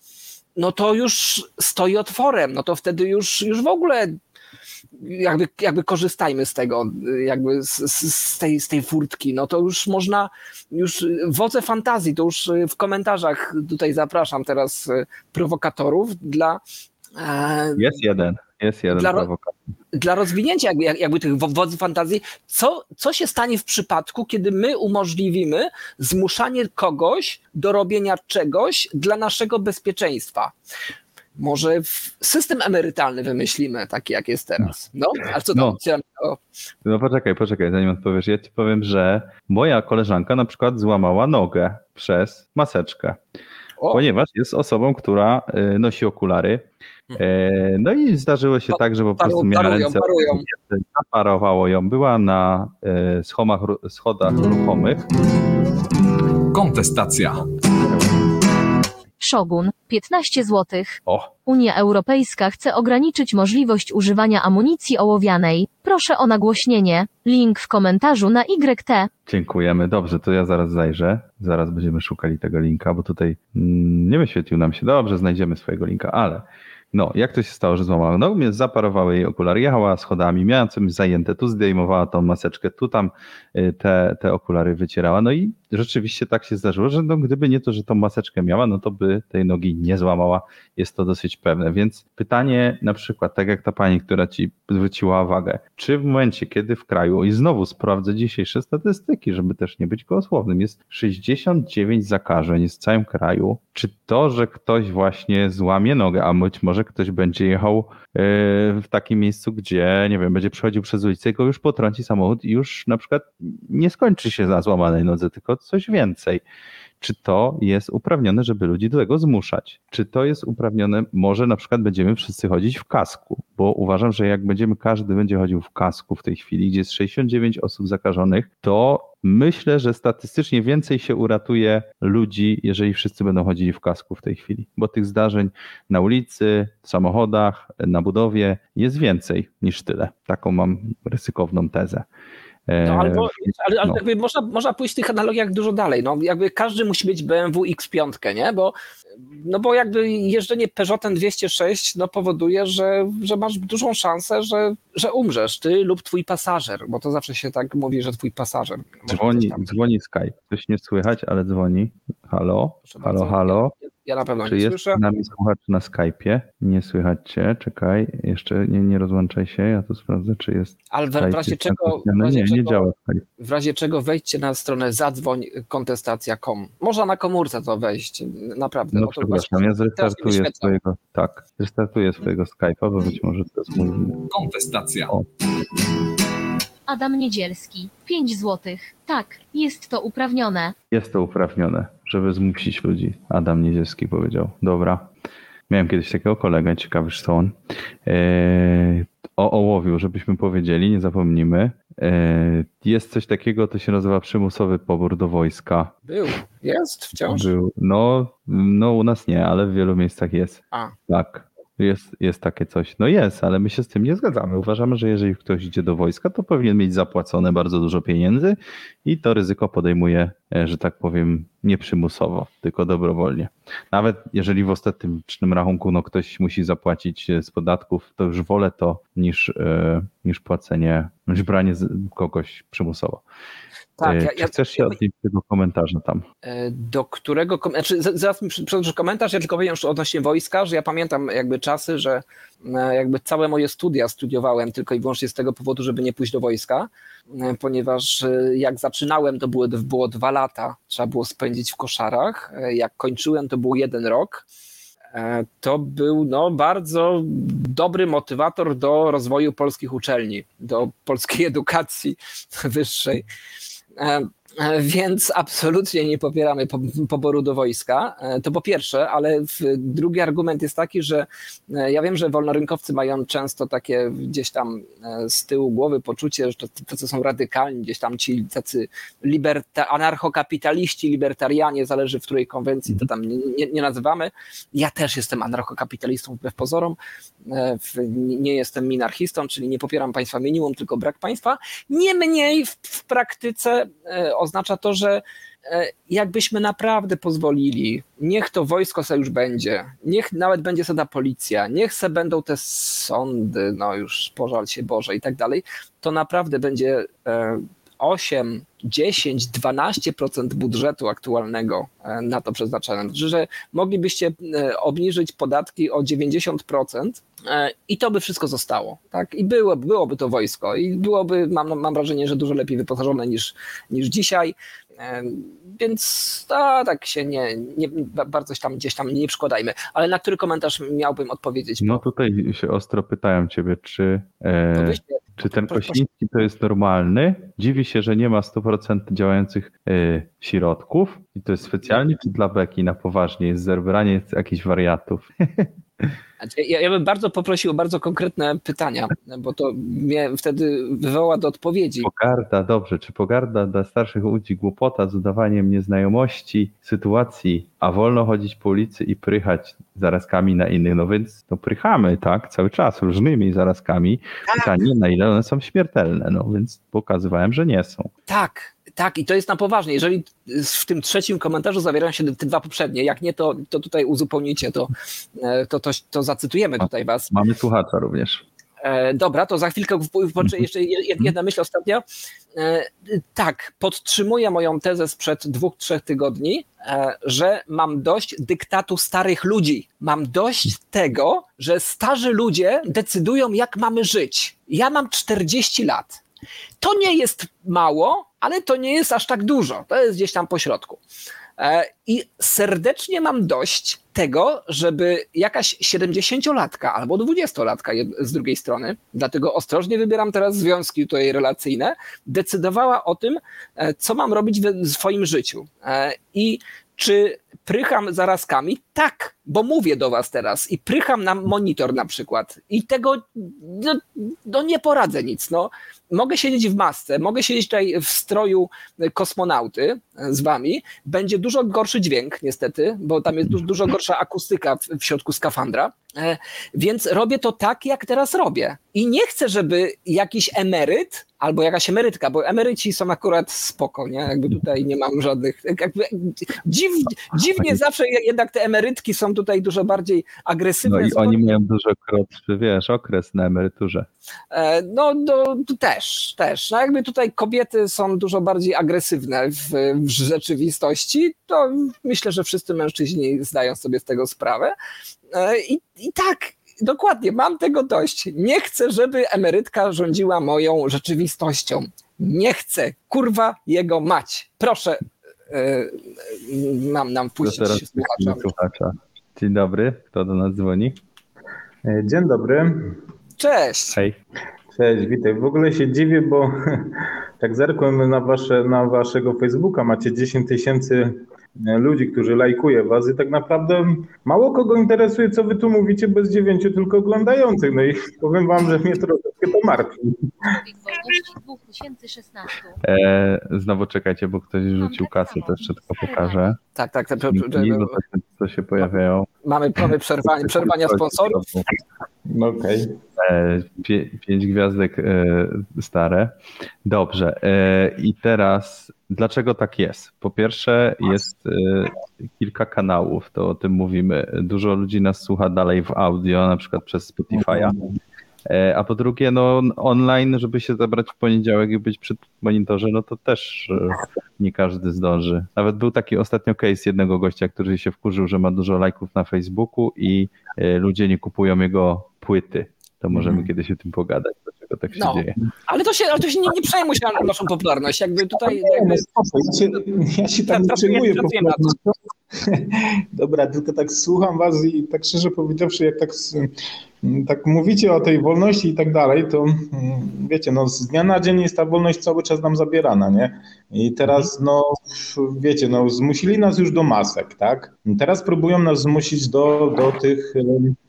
to już stoi otworem, to wtedy już w ogóle jakby korzystajmy z tego, jakby z tej furtki, to już można, już wodze fantazji, to już w komentarzach tutaj zapraszam teraz prowokatorów. Jest jeden prowokator. dla rozwinięcia jakby tych wodzy fantazji, co się stanie w przypadku, kiedy my umożliwimy zmuszanie kogoś do robienia czegoś dla naszego bezpieczeństwa. Może system emerytalny wymyślimy, taki jak jest teraz. No, ale co tam? No poczekaj, zanim odpowiesz. Ja ci powiem, że moja koleżanka na przykład złamała nogę przez maseczkę, ponieważ jest osobą, która nosi okulary. No i zdarzyło się tak, że po prostu miała ręce, zaparowało ją. Była na schodach ruchomych. Kontestacja. Szogun, 15 zł. Unia Europejska chce ograniczyć możliwość używania amunicji ołowianej. Proszę o nagłośnienie. Link w komentarzu na YT. Dziękujemy. Dobrze, to ja zaraz zajrzę. Zaraz będziemy szukali tego linka, bo tutaj nie wyświetlił nam się. Dobrze, znajdziemy swojego linka, ale no, jak to się stało, że złamała nogę, zaparowały jej okulary, jechała schodami, miała coś zajęte, tu zdejmowała tą maseczkę, tu tam te okulary wycierała. No i rzeczywiście tak się zdarzyło, że no, gdyby nie to, że tą maseczkę miała, no to by tej nogi nie złamała. Jest to dosyć pewne, więc pytanie na przykład, tak jak ta pani, która ci zwróciła uwagę, czy w momencie, kiedy w kraju, i znowu sprawdzę dzisiejsze statystyki, żeby też nie być gołosłownym, jest 69 zakażeń w całym kraju, czy to, że ktoś właśnie złamie nogę, a być może ktoś będzie jechał w takim miejscu, gdzie, nie wiem, będzie przechodził przez ulicę i go już potrąci samochód i już na przykład nie skończy się na złamanej nodze, tylko coś więcej. Czy to jest uprawnione, żeby ludzi do tego zmuszać? Czy to jest uprawnione, może na przykład będziemy wszyscy chodzić w kasku, bo uważam, że jak każdy będzie chodził w kasku w tej chwili, gdzie jest 69 osób zakażonych, to myślę, że statystycznie więcej się uratuje ludzi, jeżeli wszyscy będą chodzili w kasku w tej chwili, bo tych zdarzeń na ulicy, w samochodach, na budowie jest więcej niż tyle. Taką mam ryzykowną tezę. No, ale jakby można pójść w tych analogiach dużo dalej. No, jakby każdy musi mieć BMW X5, nie? Bo jakby jeżdżenie Peugeotem 206 no, powoduje, że masz dużą szansę, że umrzesz ty lub twój pasażer, bo to zawsze się tak mówi, że twój pasażer. Dzwoni Skype. Coś nie słychać, ale dzwoni. Halo. Ja na pewno nie słyszę. Czy jest z nami słuchacz na Skype'ie? Nie słychać cię, czekaj, jeszcze nie rozłączaj się, ja tu sprawdzę, czy jest. Ale w razie czego wejdźcie na stronę zadzwoń-kontestacja.com. Można na komórce to wejść, naprawdę. No przepraszam, ja zrestartuję swojego Skype'a, bo być może to jest mój... Kontestacja. Adam Niedzielski, 5 zł. Tak, jest to uprawnione. Jest to uprawnione, żeby zmusić ludzi. Adam Niedzielski powiedział. Dobra. Miałem kiedyś takiego kolegę, ciekawy, co on. O ołowiu, żebyśmy powiedzieli, nie zapomnijmy. Jest coś takiego, to się nazywa przymusowy pobór do wojska. Jest wciąż? No u nas nie, ale w wielu miejscach jest. Tak. Jest takie coś. No jest, ale my się z tym nie zgadzamy. Uważamy, że jeżeli ktoś idzie do wojska, to powinien mieć zapłacone bardzo dużo pieniędzy i to ryzyko podejmuje, że tak powiem, nie przymusowo, tylko dobrowolnie. Nawet jeżeli w ostatecznym rachunku no, ktoś musi zapłacić z podatków, to już wolę to niż płacenie, niż branie kogoś przymusowo. Tak, czy chcesz się odnieść tego komentarza tam? Do którego zaraz mi przedłużę komentarz, ja tylko powiem już odnośnie wojska, że ja pamiętam jakby czasy, że jakby całe moje studiowałem tylko i wyłącznie z tego powodu, żeby nie pójść do wojska, ponieważ jak zaczynałem, to było 2 lata, trzeba było spędzić w koszarach, jak kończyłem, to był 1 rok. To był bardzo dobry motywator do rozwoju polskich uczelni, do polskiej edukacji wyższej. Więc absolutnie nie popieramy poboru do wojska, to po pierwsze, ale drugi argument jest taki, że ja wiem, że wolnorynkowcy mają często takie gdzieś tam z tyłu głowy poczucie, że to co są radykalni, gdzieś tam ci tacy anarchokapitaliści, libertarianie, zależy w której konwencji to tam nie nazywamy. Ja też jestem anarchokapitalistą wbrew pozorom, nie jestem minarchistą, czyli nie popieram państwa minimum, tylko brak państwa. Niemniej w praktyce oznacza to, że jakbyśmy naprawdę pozwolili, niech to wojsko se już będzie, niech nawet będzie se ta policja, niech se będą te sądy, no już pożal się Boże i tak dalej, to naprawdę będzie 8, 10, 12% budżetu aktualnego na to przeznaczane. Znaczy, że moglibyście obniżyć podatki o 90% i to by wszystko zostało. Tak? I byłoby to wojsko i byłoby, mam wrażenie, że dużo lepiej wyposażone niż dzisiaj. Więc tak się nie bardzo tam gdzieś tam nie przykładajmy. Ale na który komentarz miałbym odpowiedzieć? No tutaj się ostro pytałem ciebie, czy ten Kosiński to jest normalny? Dziwi się, że nie ma 100% działających środków i to jest specjalnie czy dla beki na poważnie jest zerwanie jakichś wariatów. Ja bym bardzo poprosił o bardzo konkretne pytania, bo to mnie wtedy wywoła do odpowiedzi. Pogarda, dobrze. Czy pogarda dla starszych ludzi głupota z udawaniem nieznajomości sytuacji, a wolno chodzić po ulicy i prychać zarazkami na innych? No więc to prychamy, tak, cały czas różnymi zarazkami. Pytanie, na ile one są śmiertelne, no więc pokazywałem, że nie są. Tak, i to jest na poważnie. Jeżeli w tym trzecim komentarzu zawierają się te dwa poprzednie, jak nie, to tutaj uzupełnijcie, to zacytujemy tutaj was. Mamy słuchacza również. Dobra, to za chwilkę jeszcze jedna myśl ostatnia. Tak, podtrzymuję moją tezę sprzed 2-3 tygodni, że mam dość dyktatu starych ludzi. Mam dość tego, że starzy ludzie decydują, jak mamy żyć. Ja mam 40 lat. To nie jest mało, ale to nie jest aż tak dużo. To jest gdzieś tam po środku. I serdecznie mam dość tego, żeby jakaś 70-latka albo 20-latka z drugiej strony, dlatego ostrożnie wybieram teraz związki tutaj relacyjne, decydowała o tym, co mam robić w swoim życiu. I czy prycham zarazkami? Tak, bo mówię do was teraz i prycham na monitor na przykład i tego nie poradzę nic. No. Mogę siedzieć w masce, mogę siedzieć tutaj w stroju kosmonauty z wami. Będzie dużo gorszy dźwięk niestety, bo tam jest dużo gorsza akustyka w środku skafandra, więc robię to tak, jak teraz robię. I nie chcę, żeby jakiś emeryt albo jakaś emerytka, bo emeryci są akurat spoko, nie? Jakby tutaj nie mam żadnych... Dziwnie zawsze jednak te emerytki są tutaj dużo bardziej agresywne. No i oni mają dużo krótszy, okres na emeryturze. Też. No jakby tutaj kobiety są dużo bardziej agresywne w rzeczywistości, to myślę, że wszyscy mężczyźni zdają sobie z tego sprawę. I tak, dokładnie, mam tego dość. Nie chcę, żeby emerytka rządziła moją rzeczywistością. Nie chcę, kurwa, jego mać. Proszę, mam nam puścić słuchacza. Dzień dobry, kto do nas dzwoni? Dzień dobry. Cześć. Hej. Cześć, witaj. W ogóle się dziwię, bo tak zerkłem na waszego Facebooka, macie 10 000 ludzi, którzy lajkuje was i tak naprawdę mało kogo interesuje, co wy tu mówicie, bo jest 9 tylko oglądających. No i powiem wam, że mnie troszeczkę to martwi. 2016. Znowu czekajcie, bo ktoś rzucił kasę, to jeszcze tylko pokażę. Tak. To się pojawiają. Mamy prawie przerwania sponsorów. Okej. 5 gwiazdek stare. Dobrze. I teraz dlaczego tak jest? Po pierwsze jest kilka kanałów, to o tym mówimy. Dużo ludzi nas słucha dalej w audio, na przykład przez Spotify'a. A po drugie, online, żeby się zabrać w poniedziałek i być przy monitorze, to też nie każdy zdąży. Nawet był taki ostatnio case jednego gościa, który się wkurzył, że ma dużo lajków na Facebooku i ludzie nie kupują jego płyty. To możemy kiedyś o tym pogadać, dlaczego tak się dzieje. Ale to się nie przejmuj się na naszą popularność. Jakby tutaj... Ja się tam nie przejmuję. Dobra, tylko tak słucham was i tak szczerze powiedziawszy, jak tak mówicie o tej wolności i tak dalej, to wiecie, z dnia na dzień jest ta wolność cały czas nam zabierana, nie? I teraz, wiecie, zmusili nas już do masek, tak? Teraz próbują nas zmusić do tych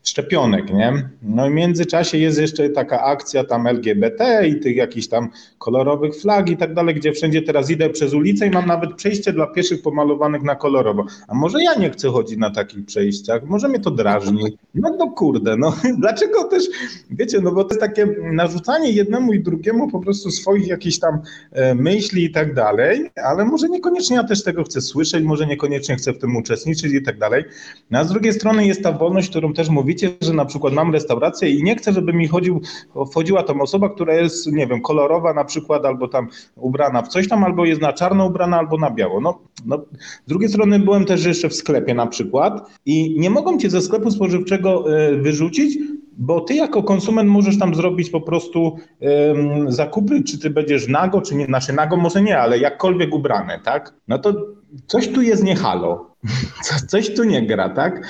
szczepionek, nie? I w międzyczasie jest jeszcze taka akcja tam LGBT i tych jakichś tam kolorowych flag i tak dalej, gdzie wszędzie teraz idę przez ulicę i mam nawet przejście dla pieszych pomalowanych na kolorowo. A może ja nie chcę chodzić na takich przejściach? Może mnie to drażni? No kurde, Dlaczego też, wiecie, no bo to jest takie narzucanie jednemu i drugiemu po prostu swoich jakichś tam myśli i tak dalej, ale może niekoniecznie ja też tego chcę słyszeć, może niekoniecznie chcę w tym uczestniczyć i tak dalej. No a z drugiej strony jest ta wolność, którą też mówicie, że na przykład mam restaurację i nie chcę, żeby mi wchodziła tam osoba, która jest, nie wiem, kolorowa na przykład, albo tam ubrana w coś tam, albo jest na czarno ubrana, albo na biało. No, z drugiej strony byłem też jeszcze w sklepie na przykład i nie mogą cię ze sklepu spożywczego wyrzucić, bo ty jako konsument możesz tam zrobić po prostu zakupy, czy ty będziesz nago, czy nie, znaczy nago może nie, ale jakkolwiek ubrany, tak? No to coś tu jest nie halo, coś tu nie gra, tak?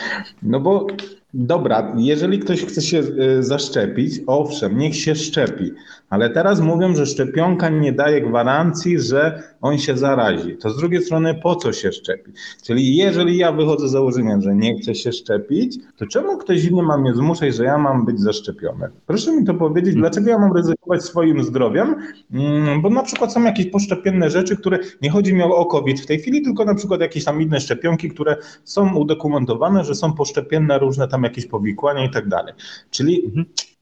No bo dobra, jeżeli ktoś chce się zaszczepić, owszem, niech się szczepi, ale teraz mówią, że szczepionka nie daje gwarancji, że on się zarazi. To z drugiej strony po co się szczepić? Czyli jeżeli ja wychodzę z założenia, że nie chcę się szczepić, to czemu ktoś inny ma mnie zmuszać, że ja mam być zaszczepiony? Proszę mi to powiedzieć, dlaczego ja mam ryzykować swoim zdrowiem, bo na przykład są jakieś poszczepienne rzeczy, które nie chodzi mi o COVID w tej chwili, tylko na przykład jakieś tam inne szczepionki, które są udokumentowane, że są poszczepienne różne tam jakieś powikłania i tak dalej. Czyli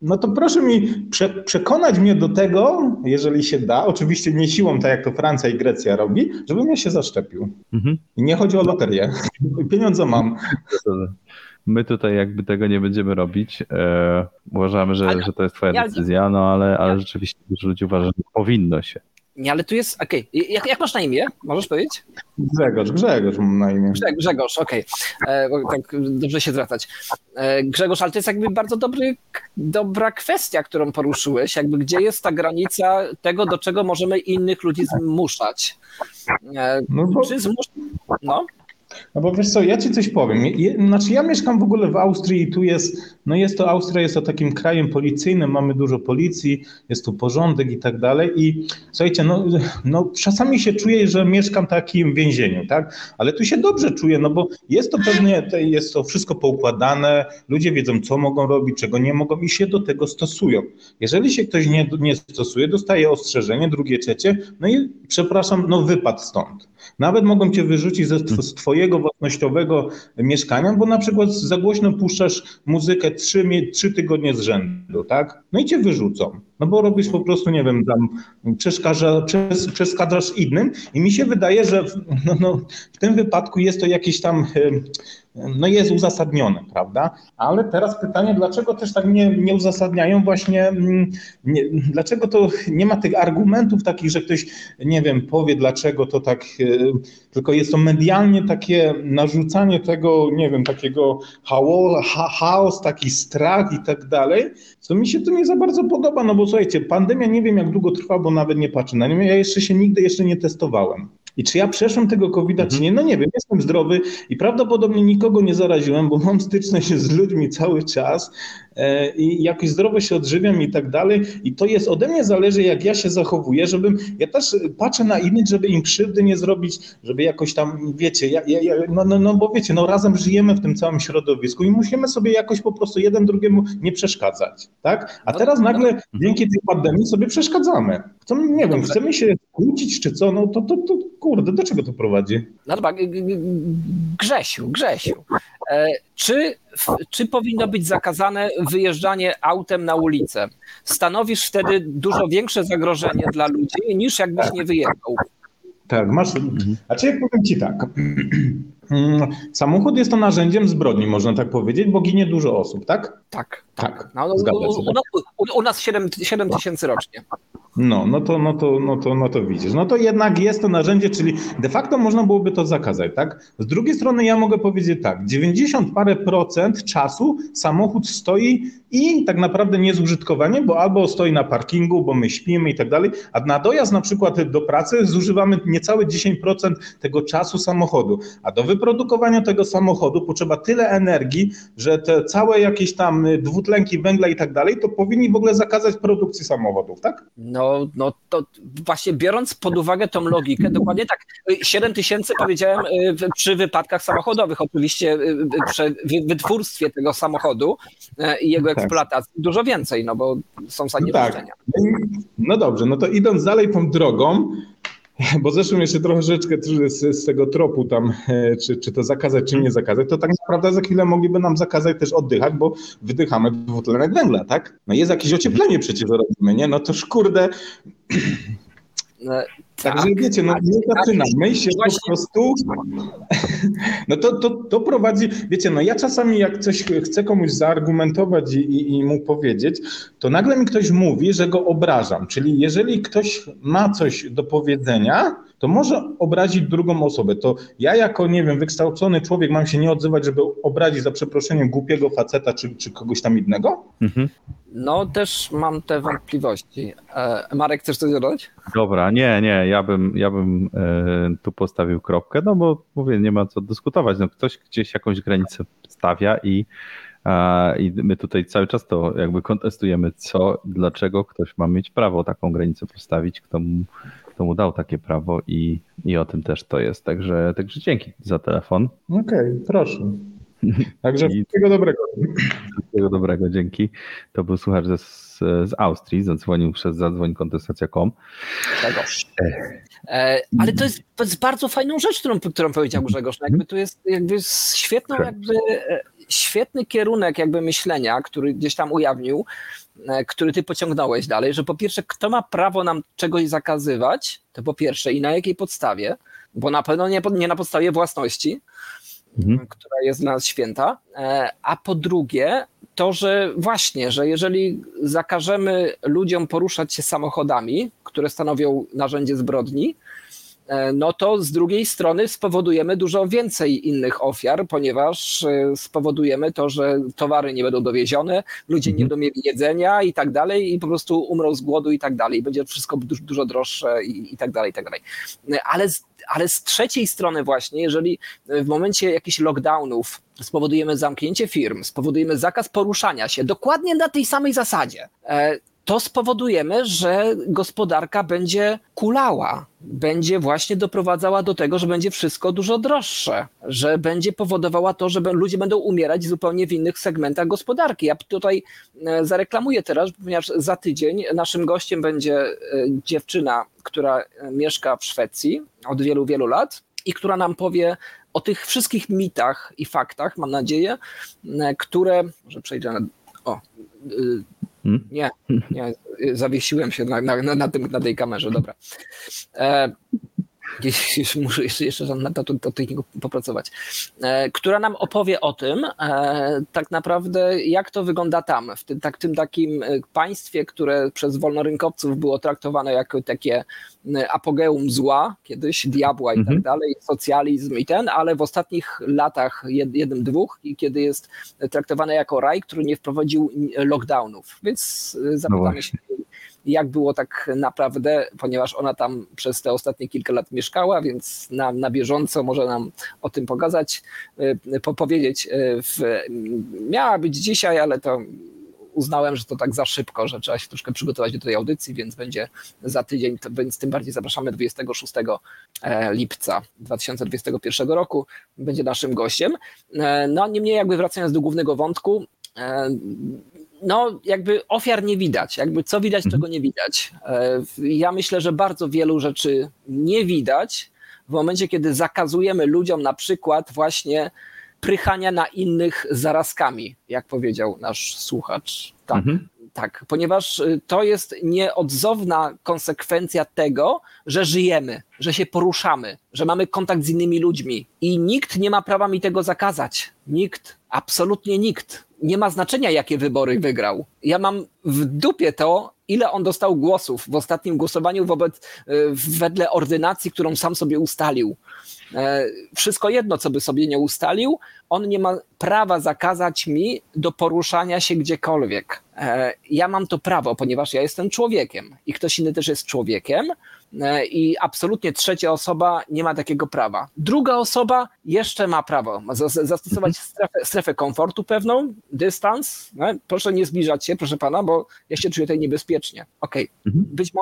no to proszę mi przekonać mnie do tego, jeżeli się da, oczywiście nie siłą, tak jak to Francja i Grecja robi, żebym ja się zaszczepił. I nie chodzi o loterię. Pieniądze mam. My tutaj jakby tego nie będziemy robić. Uważamy, że to jest twoja decyzja, no ale rzeczywiście dużo ludzi uważa, że powinno się. Nie, ale tu jest, okej. Okay. Jak masz na imię? Możesz powiedzieć? Grzegorz mam na imię. Grzegorz, okej. Okay. Tak dobrze się zwracać. Grzegorz, ale to jest jakby bardzo dobra kwestia, którą poruszyłeś. Jakby gdzie jest ta granica tego, do czego możemy innych ludzi zmuszać? No bo wiesz co, ja ci coś powiem. Znaczy ja mieszkam w ogóle w Austrii i tu jest, Austria jest to takim krajem policyjnym, mamy dużo policji, jest tu porządek i tak dalej i słuchajcie, no czasami się czuję, że mieszkam w takim więzieniu, tak? Ale tu się dobrze czuję, no bo jest to pewnie, jest to wszystko poukładane, ludzie wiedzą co mogą robić, czego nie mogą i się do tego stosują. Jeżeli się ktoś nie stosuje, dostaje ostrzeżenie, drugie, trzecie, no i przepraszam, wypadł stąd. Nawet mogą cię wyrzucić z twojego własnościowego mieszkania, bo na przykład za głośno puszczasz muzykę 3 tygodnie z rzędu, tak? No i cię wyrzucą. No bo robisz po prostu, nie wiem, tam przeszkadzasz innym i mi się wydaje, że w tym wypadku jest to jakieś tam, jest uzasadnione, prawda? Ale teraz pytanie, dlaczego też tak nie uzasadniają właśnie, dlaczego to nie ma tych argumentów takich, że ktoś, nie wiem, powie dlaczego to tak, tylko jest to medialnie takie narzucanie tego, nie wiem, takiego chaos, taki strach i tak dalej, co mi się to nie za bardzo podoba, no bo słuchajcie, pandemia nie wiem jak długo trwa, bo nawet nie patrzę na nią, ja nigdy jeszcze nie testowałem. I czy ja przeszłem tego COVID-a, czy nie? No nie wiem, jestem zdrowy i prawdopodobnie nikogo nie zaraziłem, bo mam styczność z ludźmi cały czas i jakoś zdrowo się odżywiam i tak dalej. I to jest ode mnie zależy, jak ja się zachowuję, ja też patrzę na innych, żeby im krzywdy nie zrobić, żeby jakoś tam, wiecie, bo wiecie, razem żyjemy w tym całym środowisku i musimy sobie jakoś po prostu jeden drugiemu nie przeszkadzać, tak? A teraz nagle dzięki tej pandemii sobie przeszkadzamy. Chcemy się kłócić czy co, to kurde, do czego to prowadzi? No dobra, Grzesiu, czy powinno być zakazane wyjeżdżanie autem na ulicę? Stanowisz wtedy dużo większe zagrożenie dla ludzi niż jakbyś nie wyjechał. Tak, powiem ci tak. Samochód jest to narzędziem zbrodni, można tak powiedzieć, bo ginie dużo osób, tak? Tak. U nas 7 tysięcy rocznie. No to widzisz. No to jednak jest to narzędzie, czyli de facto można byłoby to zakazać, tak? Z drugiej strony ja mogę powiedzieć tak, 90 parę procent czasu samochód stoi i tak naprawdę nie jest użytkowanie, bo albo stoi na parkingu, bo my śpimy i tak dalej, a na dojazd na przykład do pracy zużywamy niecałe 10% tego czasu samochodu, a do wyprodukowania tego samochodu potrzeba tyle energii, że te całe jakieś tam dwutlenki węgla i tak dalej, to powinni w ogóle zakazać produkcji samochodów, tak? No to właśnie biorąc pod uwagę tą logikę, dokładnie tak, 7 tysięcy powiedziałem przy wypadkach samochodowych, oczywiście przy wytwórstwie tego samochodu i jego eksploatacji dużo więcej, bo są zanieczyszczenia. No dobrze, to idąc dalej tą drogą, Bo zresztą jeszcze troszeczkę z tego tropu tam, czy to zakazać, czy nie zakazać, to tak naprawdę za chwilę mogliby nam zakazać też oddychać, bo wydychamy dwutlenek węgla, tak? No jest jakieś ocieplenie przecież robimy, nie? No to kurde... No, także tak, wiecie, no nie zaczynamy się właśnie... po prostu, no to prowadzi, wiecie, no ja czasami jak coś chcę komuś zaargumentować i mu powiedzieć, to nagle mi ktoś mówi, że go obrażam, czyli jeżeli ktoś ma coś do powiedzenia, to może obrazić drugą osobę, to ja jako, nie wiem, wykształcony człowiek mam się nie odzywać, żeby obrazić za przeproszeniem głupiego faceta czy kogoś tam innego? Mhm. No też mam te wątpliwości. Marek, chcesz coś dodać? Dobra, nie, ja bym tu postawił kropkę, no bo mówię, nie ma co dyskutować, no ktoś gdzieś jakąś granicę stawia i my tutaj cały czas to jakby kontestujemy, co, dlaczego ktoś ma mieć prawo taką granicę postawić, kto mu dał takie prawo i o tym też to jest, także dzięki za telefon. Okej, proszę. Także wszystkiego dobrego. Wszystkiego dobrego, dzięki. To był słuchacz z Austrii, zadzwonił przez zadzwoń-kontestacja.com. Ale to jest bardzo fajną rzecz, którą powiedział Grzegorz. Jakby to jest świetny kierunek jakby myślenia, który gdzieś tam ujawnił, który ty pociągnąłeś dalej, że po pierwsze, kto ma prawo nam czegoś zakazywać, to po pierwsze i na jakiej podstawie, bo na pewno nie na podstawie własności, która jest dla nas święta, a po drugie to, że właśnie, że jeżeli zakażemy ludziom poruszać się samochodami, które stanowią narzędzie zbrodni, no to z drugiej strony spowodujemy dużo więcej innych ofiar, ponieważ spowodujemy to, że towary nie będą dowiezione, ludzie nie będą mieli jedzenia i tak dalej i po prostu umrą z głodu i tak dalej. Będzie wszystko dużo droższe i tak dalej, i tak dalej. Ale z trzeciej strony właśnie, jeżeli w momencie jakichś lockdownów spowodujemy zamknięcie firm, spowodujemy zakaz poruszania się dokładnie na tej samej zasadzie, to spowodujemy, że gospodarka będzie kulała, będzie właśnie doprowadzała do tego, że będzie wszystko dużo droższe, że będzie powodowała to, że ludzie będą umierać zupełnie w innych segmentach gospodarki. Ja tutaj zareklamuję teraz, ponieważ za tydzień naszym gościem będzie dziewczyna, która mieszka w Szwecji od wielu, wielu lat i która nam powie o tych wszystkich mitach i faktach, mam nadzieję, które... Może przejdę na... Nie, zawiesiłem się na tej kamerze, dobra. Muszę jeszcze na techniku popracować. Która nam opowie o tym, tak naprawdę jak to wygląda tam, w tym takim państwie, które przez wolnorynkowców było traktowane jako takie apogeum zła, kiedyś diabła i tak dalej, socjalizm i ale w ostatnich latach jednym, dwóch i kiedy jest traktowane jako raj, który nie wprowadził lockdownów. Więc zapytamy się, jak było tak naprawdę, ponieważ ona tam przez te ostatnie kilka lat mieszkała, więc na bieżąco może nam o tym powiedzieć. Miała być dzisiaj, ale to uznałem, że to tak za szybko, że trzeba się troszkę przygotować do tej audycji, więc będzie za tydzień, więc tym bardziej zapraszamy 26 lipca 2021 roku, będzie naszym gościem. No niemniej jakby wracając do głównego wątku, no jakby ofiar nie widać, jakby co widać, czego nie widać. Ja myślę, że bardzo wielu rzeczy nie widać w momencie, kiedy zakazujemy ludziom na przykład właśnie prychania na innych zarazkami, jak powiedział nasz słuchacz. Tak, tak, ponieważ to jest nieodzowna konsekwencja tego, że żyjemy, że się poruszamy, że mamy kontakt z innymi ludźmi i nikt nie ma prawa mi tego zakazać. Nikt, absolutnie nikt. Nie ma znaczenia, jakie wybory wygrał. Ja mam w dupie to, ile on dostał głosów w ostatnim głosowaniu wedle ordynacji, którą sam sobie ustalił. Wszystko jedno, co by sobie nie ustalił, on nie ma prawa zakazać mi do poruszania się gdziekolwiek. Ja mam to prawo, ponieważ ja jestem człowiekiem i ktoś inny też jest człowiekiem i absolutnie trzecia osoba nie ma takiego prawa. Druga osoba jeszcze ma prawo zastosować strefę komfortu pewną, dystans. No, proszę nie zbliżać się, proszę pana, bo ja się czuję tutaj niebezpiecznie. Okej.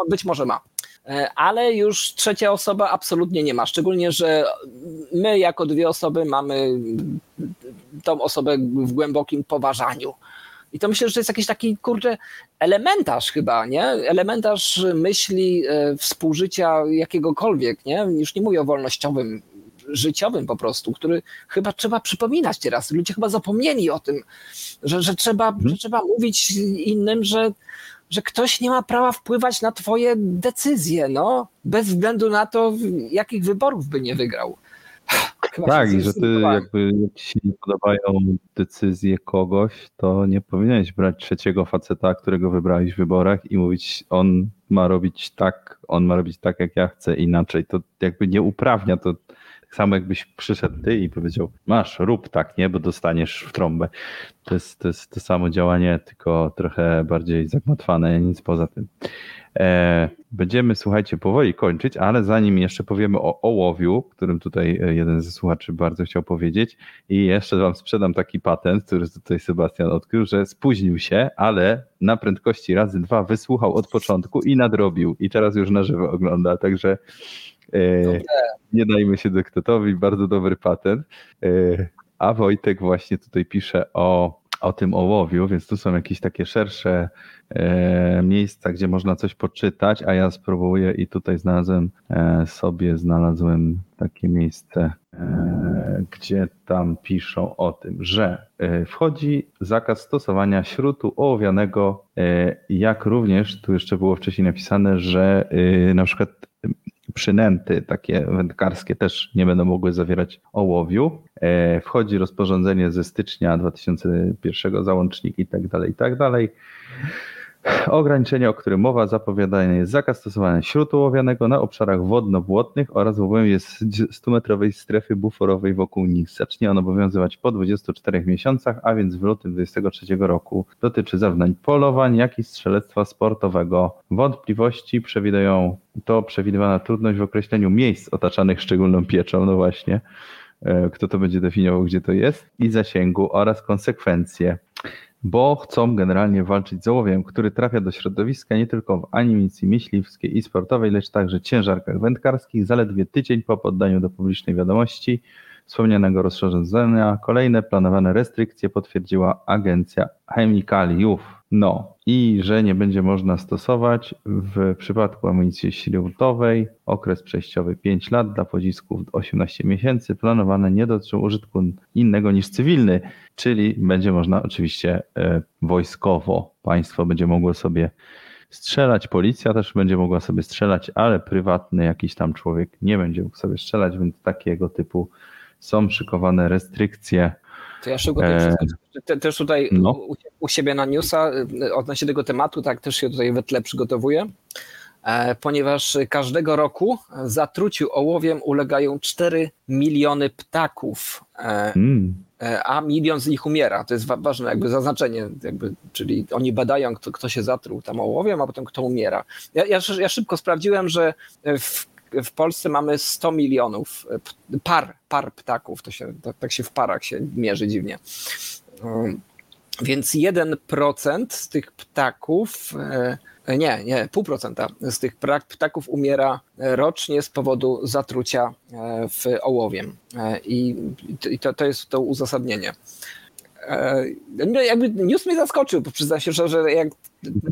Być może ma. Ale już trzecia osoba absolutnie nie ma, szczególnie, że my jako dwie osoby mamy tą osobę w głębokim poważaniu. I to myślę, że to jest jakiś taki, kurczę, elementarz chyba, nie? Elementarz myśli współżycia jakiegokolwiek, nie? Już nie mówię o wolnościowym, życiowym po prostu, który chyba trzeba przypominać teraz. Ludzie chyba zapomnieli o tym, że trzeba mówić innym, że ktoś nie ma prawa wpływać na twoje decyzje, no, bez względu na to, jakich wyborów by nie wygrał. Chyba tak, i że ty jakby jak ci się nie podobają decyzje kogoś, to nie powinieneś brać trzeciego faceta, którego wybrałeś w wyborach i mówić, on ma robić tak, jak ja chcę, inaczej. To jakby nie uprawnia, to tak samo jakbyś przyszedł ty i powiedział, masz, rób tak, nie, bo dostaniesz w trąbę. To jest to samo działanie, tylko trochę bardziej zagmatwane, nic poza tym. Będziemy, słuchajcie, powoli kończyć, ale zanim jeszcze powiemy o ołowiu, którym tutaj jeden ze słuchaczy bardzo chciał powiedzieć, i jeszcze wam sprzedam taki patent, który tutaj Sebastian odkrył, że spóźnił się, ale na prędkości razy 2 wysłuchał od początku i nadrobił, i teraz już na żywo ogląda, także nie dajmy się dyktatowi, bardzo dobry patent. A Wojtek właśnie tutaj pisze o tym ołowiu, więc tu są jakieś takie szersze miejsca, gdzie można coś poczytać, a ja spróbuję i tutaj znalazłem takie miejsce, gdzie tam piszą o tym, że wchodzi zakaz stosowania śrutu ołowianego, jak również, tu jeszcze było wcześniej napisane, że na przykład przynęty takie wędkarskie też nie będą mogły zawierać ołowiu. Wchodzi rozporządzenie ze stycznia 2001, załącznik i tak dalej. Ograniczenie, o którym mowa, zapowiadane jest zakaz stosowania śrutu ołowianego na obszarach wodno-błotnych oraz w obrębie 100-metrowej strefy buforowej wokół nich. Zacznie on obowiązywać po 24 miesiącach, a więc w lutym 2023 roku. Dotyczy zarówno polowań, jak i strzelectwa sportowego. Wątpliwości przewidywana trudność w określeniu miejsc otaczanych szczególną pieczą, no właśnie, kto to będzie definiował, gdzie to jest, i zasięgu oraz konsekwencje. Bo chcą generalnie walczyć z ołowiem, który trafia do środowiska nie tylko w animacji myśliwskiej i sportowej, lecz także ciężarkach wędkarskich. Zaledwie tydzień po poddaniu do publicznej wiadomości wspomnianego rozporządzenia kolejne planowane restrykcje potwierdziła Agencja Chemikaliów. No i że nie będzie można stosować w przypadku amunicji śrutowej, okres przejściowy 5 lat, dla pocisków 18 miesięcy, planowane nie dotyczą użytku innego niż cywilny, czyli będzie można oczywiście wojskowo, państwo będzie mogło sobie strzelać, policja też będzie mogła sobie strzelać, ale prywatny jakiś tam człowiek nie będzie mógł sobie strzelać, więc takiego typu są szykowane restrykcje. To ja szybko też tutaj u siebie na newsa odnośnie tego tematu, tak też się tutaj we tle przygotowuję, ponieważ każdego roku zatruciu ołowiem ulegają 4 miliony ptaków, a milion z nich umiera. To jest ważne jakby zaznaczenie, czyli oni badają, kto się zatruł tam ołowiem, a potem kto umiera. Ja szybko sprawdziłem, że w Polsce mamy 100 milionów par ptaków, tak się w parach się mierzy dziwnie. Więc 1% z tych ptaków, nie, 0,5% z tych ptaków umiera rocznie z powodu zatrucia w ołowiem. I to jest to uzasadnienie. Jakby news mnie zaskoczył, bo przyznam się, że jak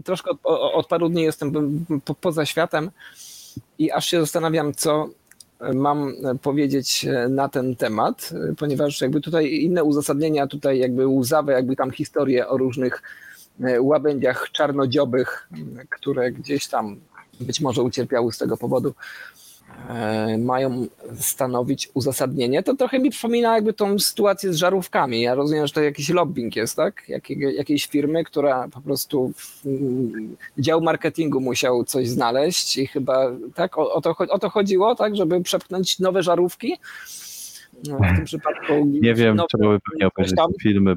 troszkę od paru dni jestem poza światem, i aż się zastanawiam, co mam powiedzieć na ten temat, ponieważ jakby tutaj inne uzasadnienia, tutaj jakby łzawe, jakby tam historie o różnych łabędziach czarnodziobych, które gdzieś tam być może ucierpiały z tego powodu, mają stanowić uzasadnienie. To trochę mi przypomina jakby tą sytuację z żarówkami. Ja rozumiem, że to jakiś lobbying jest, tak? Jakiejś firmy, która po prostu dział marketingu musiał coś znaleźć i chyba tak o to chodziło, tak, żeby przepchnąć nowe żarówki. No, w tym przypadku nie wiem, trzeba by pewnie obejrzeć filmy,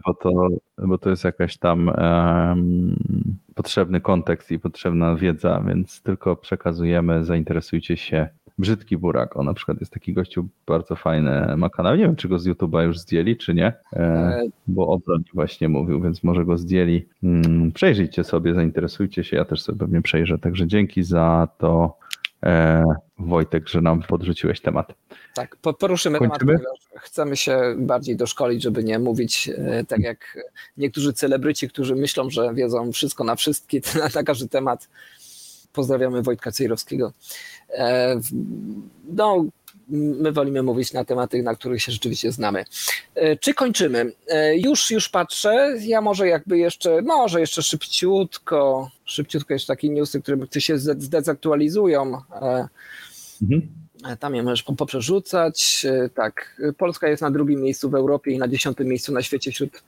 bo to jest jakaś tam potrzebny kontekst i potrzebna wiedza, więc tylko przekazujemy, zainteresujcie się. Brzydki burak, on na przykład jest taki gościu, bardzo fajny ma kanał, nie wiem czy go z YouTube'a już zdjęli czy nie, bo o broni właśnie mówił, więc może go zdjęli. Przejrzyjcie sobie, zainteresujcie się, ja też sobie pewnie przejrzę, także dzięki za to Wojtek, że nam podrzuciłeś temat. Tak, poruszymy temat. Chcemy się bardziej doszkolić, żeby nie mówić tak jak niektórzy celebryci, którzy myślą, że wiedzą wszystko na wszystkie, na każdy temat. Pozdrawiamy Wojtka Cejrowskiego. No, my wolimy mówić na tematy, na których się rzeczywiście znamy. Czy kończymy? Już patrzę. Ja może jakby jeszcze szybciutko jeszcze takie newsy, które się zdezaktualizują. Tam je możesz poprzerzucać. Tak, Polska jest na drugim miejscu w Europie i na 10. miejscu na świecie wśród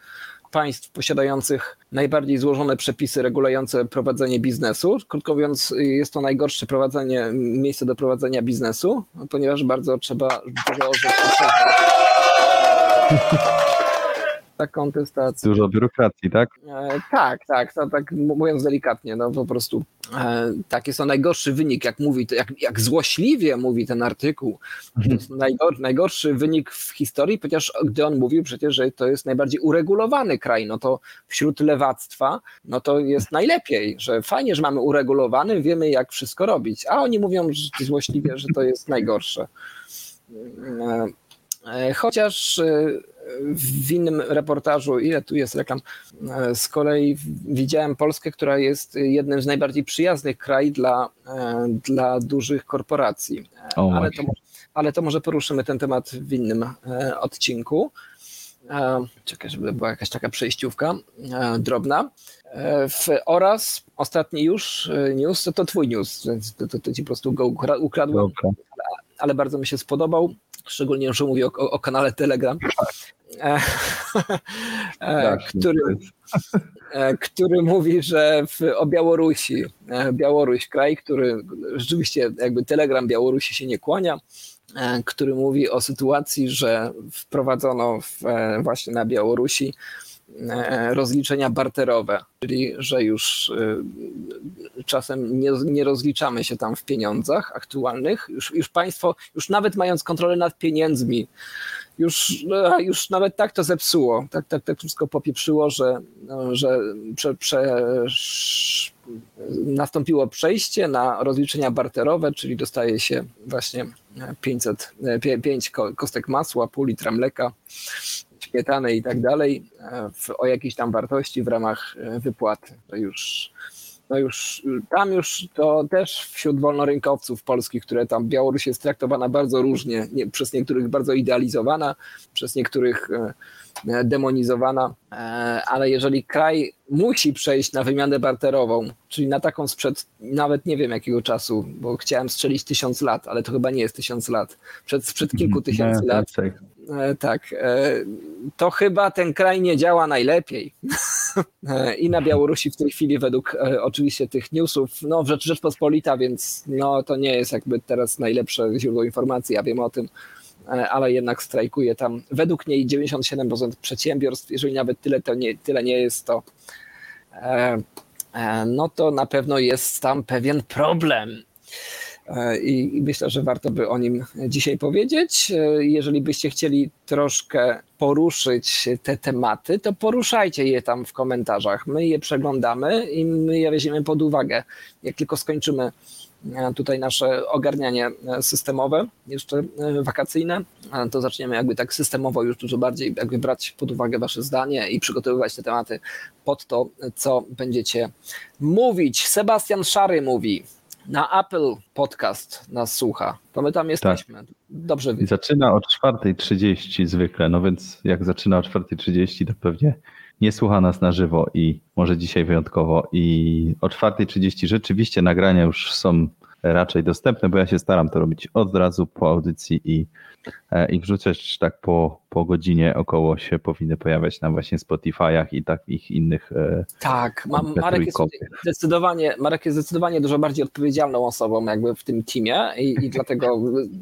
państw posiadających najbardziej złożone przepisy regulujące prowadzenie biznesu. Krótko mówiąc, jest to najgorsze miejsce do prowadzenia biznesu, ponieważ bardzo trzeba dużo kontestacji. Dużo biurokracji, tak? Tak. To, tak mówiąc delikatnie, no po prostu tak jest to najgorszy wynik, jak mówi, jak złośliwie mówi ten artykuł. To jest najgorszy wynik w historii, chociaż gdy on mówił przecież, że to jest najbardziej uregulowany kraj, no to wśród lewactwa, no to jest najlepiej, że fajnie, że mamy uregulowany, wiemy jak wszystko robić, a oni mówią że złośliwie, że to jest najgorsze. Chociaż w innym reportażu, ile tu jest reklam, z kolei widziałem Polskę, która jest jednym z najbardziej przyjaznych krajów dla dużych korporacji. Ale to może poruszymy ten temat w innym odcinku. Czekaj, żeby była jakaś taka przejściówka drobna. Oraz ostatni już news, to twój news, więc to ci po prostu go ukradłem, ale bardzo mi się spodobał. Szczególnie, że mówię o kanale Telegram, który mówi, że o Białorusi. Białoruś, kraj, który rzeczywiście jakby Telegram Białorusi się nie kłania, który mówi o sytuacji, że wprowadzono właśnie na Białorusi rozliczenia barterowe, czyli że już czasem nie rozliczamy się tam w pieniądzach aktualnych. Już państwo, już nawet mając kontrolę nad pieniędzmi, już nawet tak to zepsuło, tak wszystko popieprzyło, że nastąpiło przejście na rozliczenia barterowe, czyli dostaje się właśnie 5 kostek masła, pół litra mleka, śmietany i tak dalej, o jakiejś tam wartości w ramach wypłaty. To już to też wśród wolnorynkowców polskich, które tam Białoruś jest traktowana bardzo różnie, przez niektórych bardzo idealizowana, przez niektórych demonizowana, ale jeżeli kraj musi przejść na wymianę barterową, czyli na taką sprzed nawet nie wiem jakiego czasu, bo chciałem strzelić 1000 lat, ale to chyba nie jest 1000 lat, sprzed kilku tysięcy lat. Tak, to chyba ten kraj nie działa najlepiej. I na Białorusi w tej chwili według oczywiście tych newsów, no Rzeczpospolita, więc no to nie jest jakby teraz najlepsze źródło informacji, ja wiem o tym, ale jednak strajkuje tam według niej 97% przedsiębiorstw, jeżeli nawet tyle nie jest to, no to na pewno jest tam pewien problem. I myślę, że warto by o nim dzisiaj powiedzieć. Jeżeli byście chcieli troszkę poruszyć te tematy, to poruszajcie je tam w komentarzach. My je przeglądamy i my je weźmiemy pod uwagę. Jak tylko skończymy tutaj nasze ogarnianie systemowe, jeszcze wakacyjne, to zaczniemy jakby tak systemowo już dużo bardziej jakby brać pod uwagę wasze zdanie i przygotowywać te tematy pod to, co będziecie mówić. Sebastian Szary mówi... Na Apple Podcast nas słucha, to my tam jesteśmy, tak. Dobrze wiemy. Zaczyna o 4:30 zwykle, no więc jak zaczyna o 4:30 to pewnie nie słucha nas na żywo i może dzisiaj wyjątkowo i o 4:30 rzeczywiście nagrania już są raczej dostępne, bo ja się staram to robić od razu po audycji i wrzucać tak po godzinie około się powinny pojawiać na właśnie Spotify'ach i takich innych. Tak, Marek jest zdecydowanie dużo bardziej odpowiedzialną osobą jakby w tym teamie i dlatego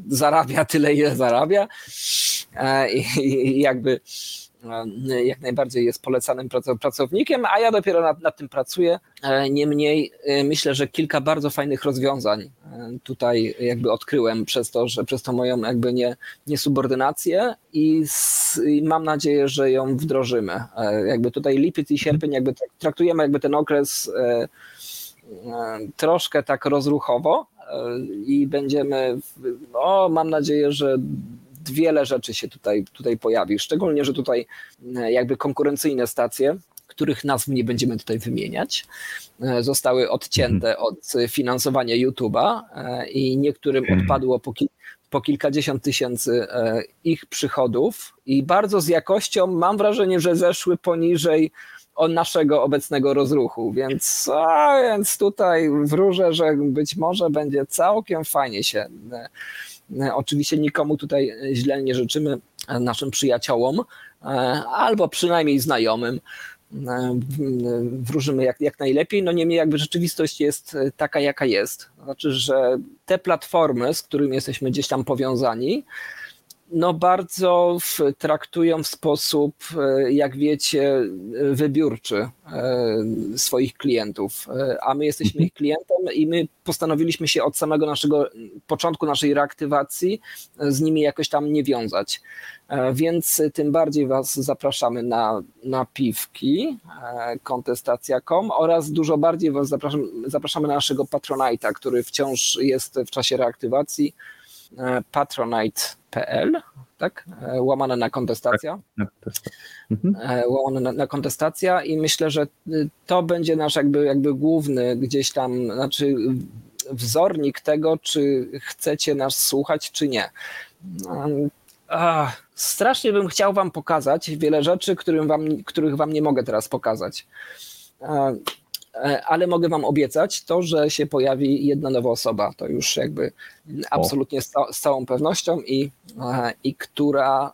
zarabia tyle, ile zarabia i jakby jak najbardziej jest polecanym pracownikiem, a ja dopiero nad tym pracuję. Niemniej myślę, że kilka bardzo fajnych rozwiązań tutaj jakby odkryłem przez to moją jakby niesubordynację i mam nadzieję, że ją wdrożymy. Jakby tutaj lipiec i sierpień jakby traktujemy jakby ten okres troszkę tak rozruchowo, i będziemy, no, mam nadzieję, że wiele rzeczy się tutaj pojawi, szczególnie, że tutaj jakby konkurencyjne stacje, których nazw nie będziemy tutaj wymieniać, zostały odcięte od finansowania YouTube'a i niektórym odpadło po kilkadziesiąt tysięcy ich przychodów i bardzo z jakością mam wrażenie, że zeszły poniżej naszego obecnego rozruchu, więc tutaj wróżę, że być może będzie całkiem fajnie się. Oczywiście nikomu tutaj źle nie życzymy, naszym przyjaciołom albo przynajmniej znajomym. Wróżymy jak najlepiej, no niemniej jakby rzeczywistość jest taka, jaka jest. Znaczy, że te platformy, z którymi jesteśmy gdzieś tam powiązani, no bardzo traktują w sposób, jak wiecie, wybiórczy swoich klientów, a my jesteśmy ich klientem i my postanowiliśmy się od samego naszego początku naszej reaktywacji z nimi jakoś tam nie wiązać. Więc tym bardziej was zapraszamy na napiwki.kontestacja.com oraz dużo bardziej was zapraszamy na naszego Patronite'a, który wciąż jest w czasie reaktywacji. patronite.pl, tak? łamane na kontestacja i myślę, że to będzie nasz jakby główny gdzieś tam, znaczy wzornik tego, czy chcecie nas słuchać, czy nie. Strasznie bym chciał wam pokazać wiele rzeczy, których wam nie mogę teraz pokazać. Ale mogę wam obiecać to, że się pojawi jedna nowa osoba, to już jakby absolutnie z całą pewnością i która,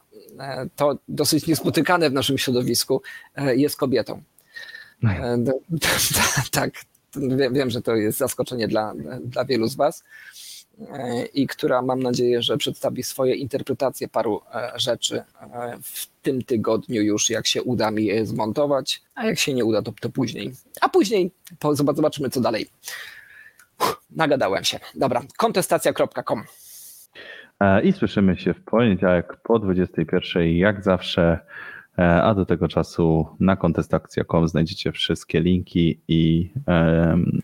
to dosyć niespotykane w naszym środowisku, jest kobietą. Tak, wiem, że to jest zaskoczenie dla wielu z was i która, mam nadzieję, że przedstawi swoje interpretacje paru rzeczy w tym tygodniu już, jak się uda mi je zmontować, a jak się nie uda, to później. A później zobaczymy, co dalej. Nagadałem się. Dobra, kontestacja.com. I słyszymy się w poniedziałek po 21:00, jak zawsze, a do tego czasu na kontestacja.com znajdziecie wszystkie linki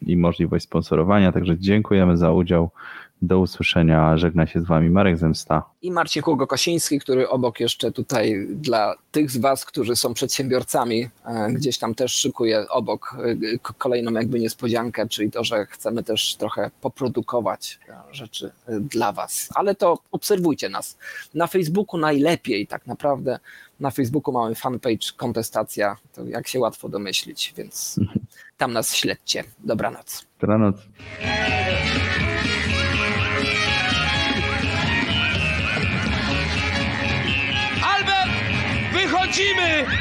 i możliwość sponsorowania, także dziękujemy za udział. Do usłyszenia. Żegna się z wami Marek Zemsta i Marcin Hugo Kosiński, który obok jeszcze tutaj dla tych z was, którzy są przedsiębiorcami, gdzieś tam też szykuje obok kolejną jakby niespodziankę, czyli to, że chcemy też trochę poprodukować rzeczy dla was. Ale to obserwujcie nas. Na Facebooku najlepiej tak naprawdę. Na Facebooku mamy fanpage Kontestacja, to jak się łatwo domyślić, więc tam nas śledźcie. Dobranoc. Dobranoc. Albert, wychodzimy!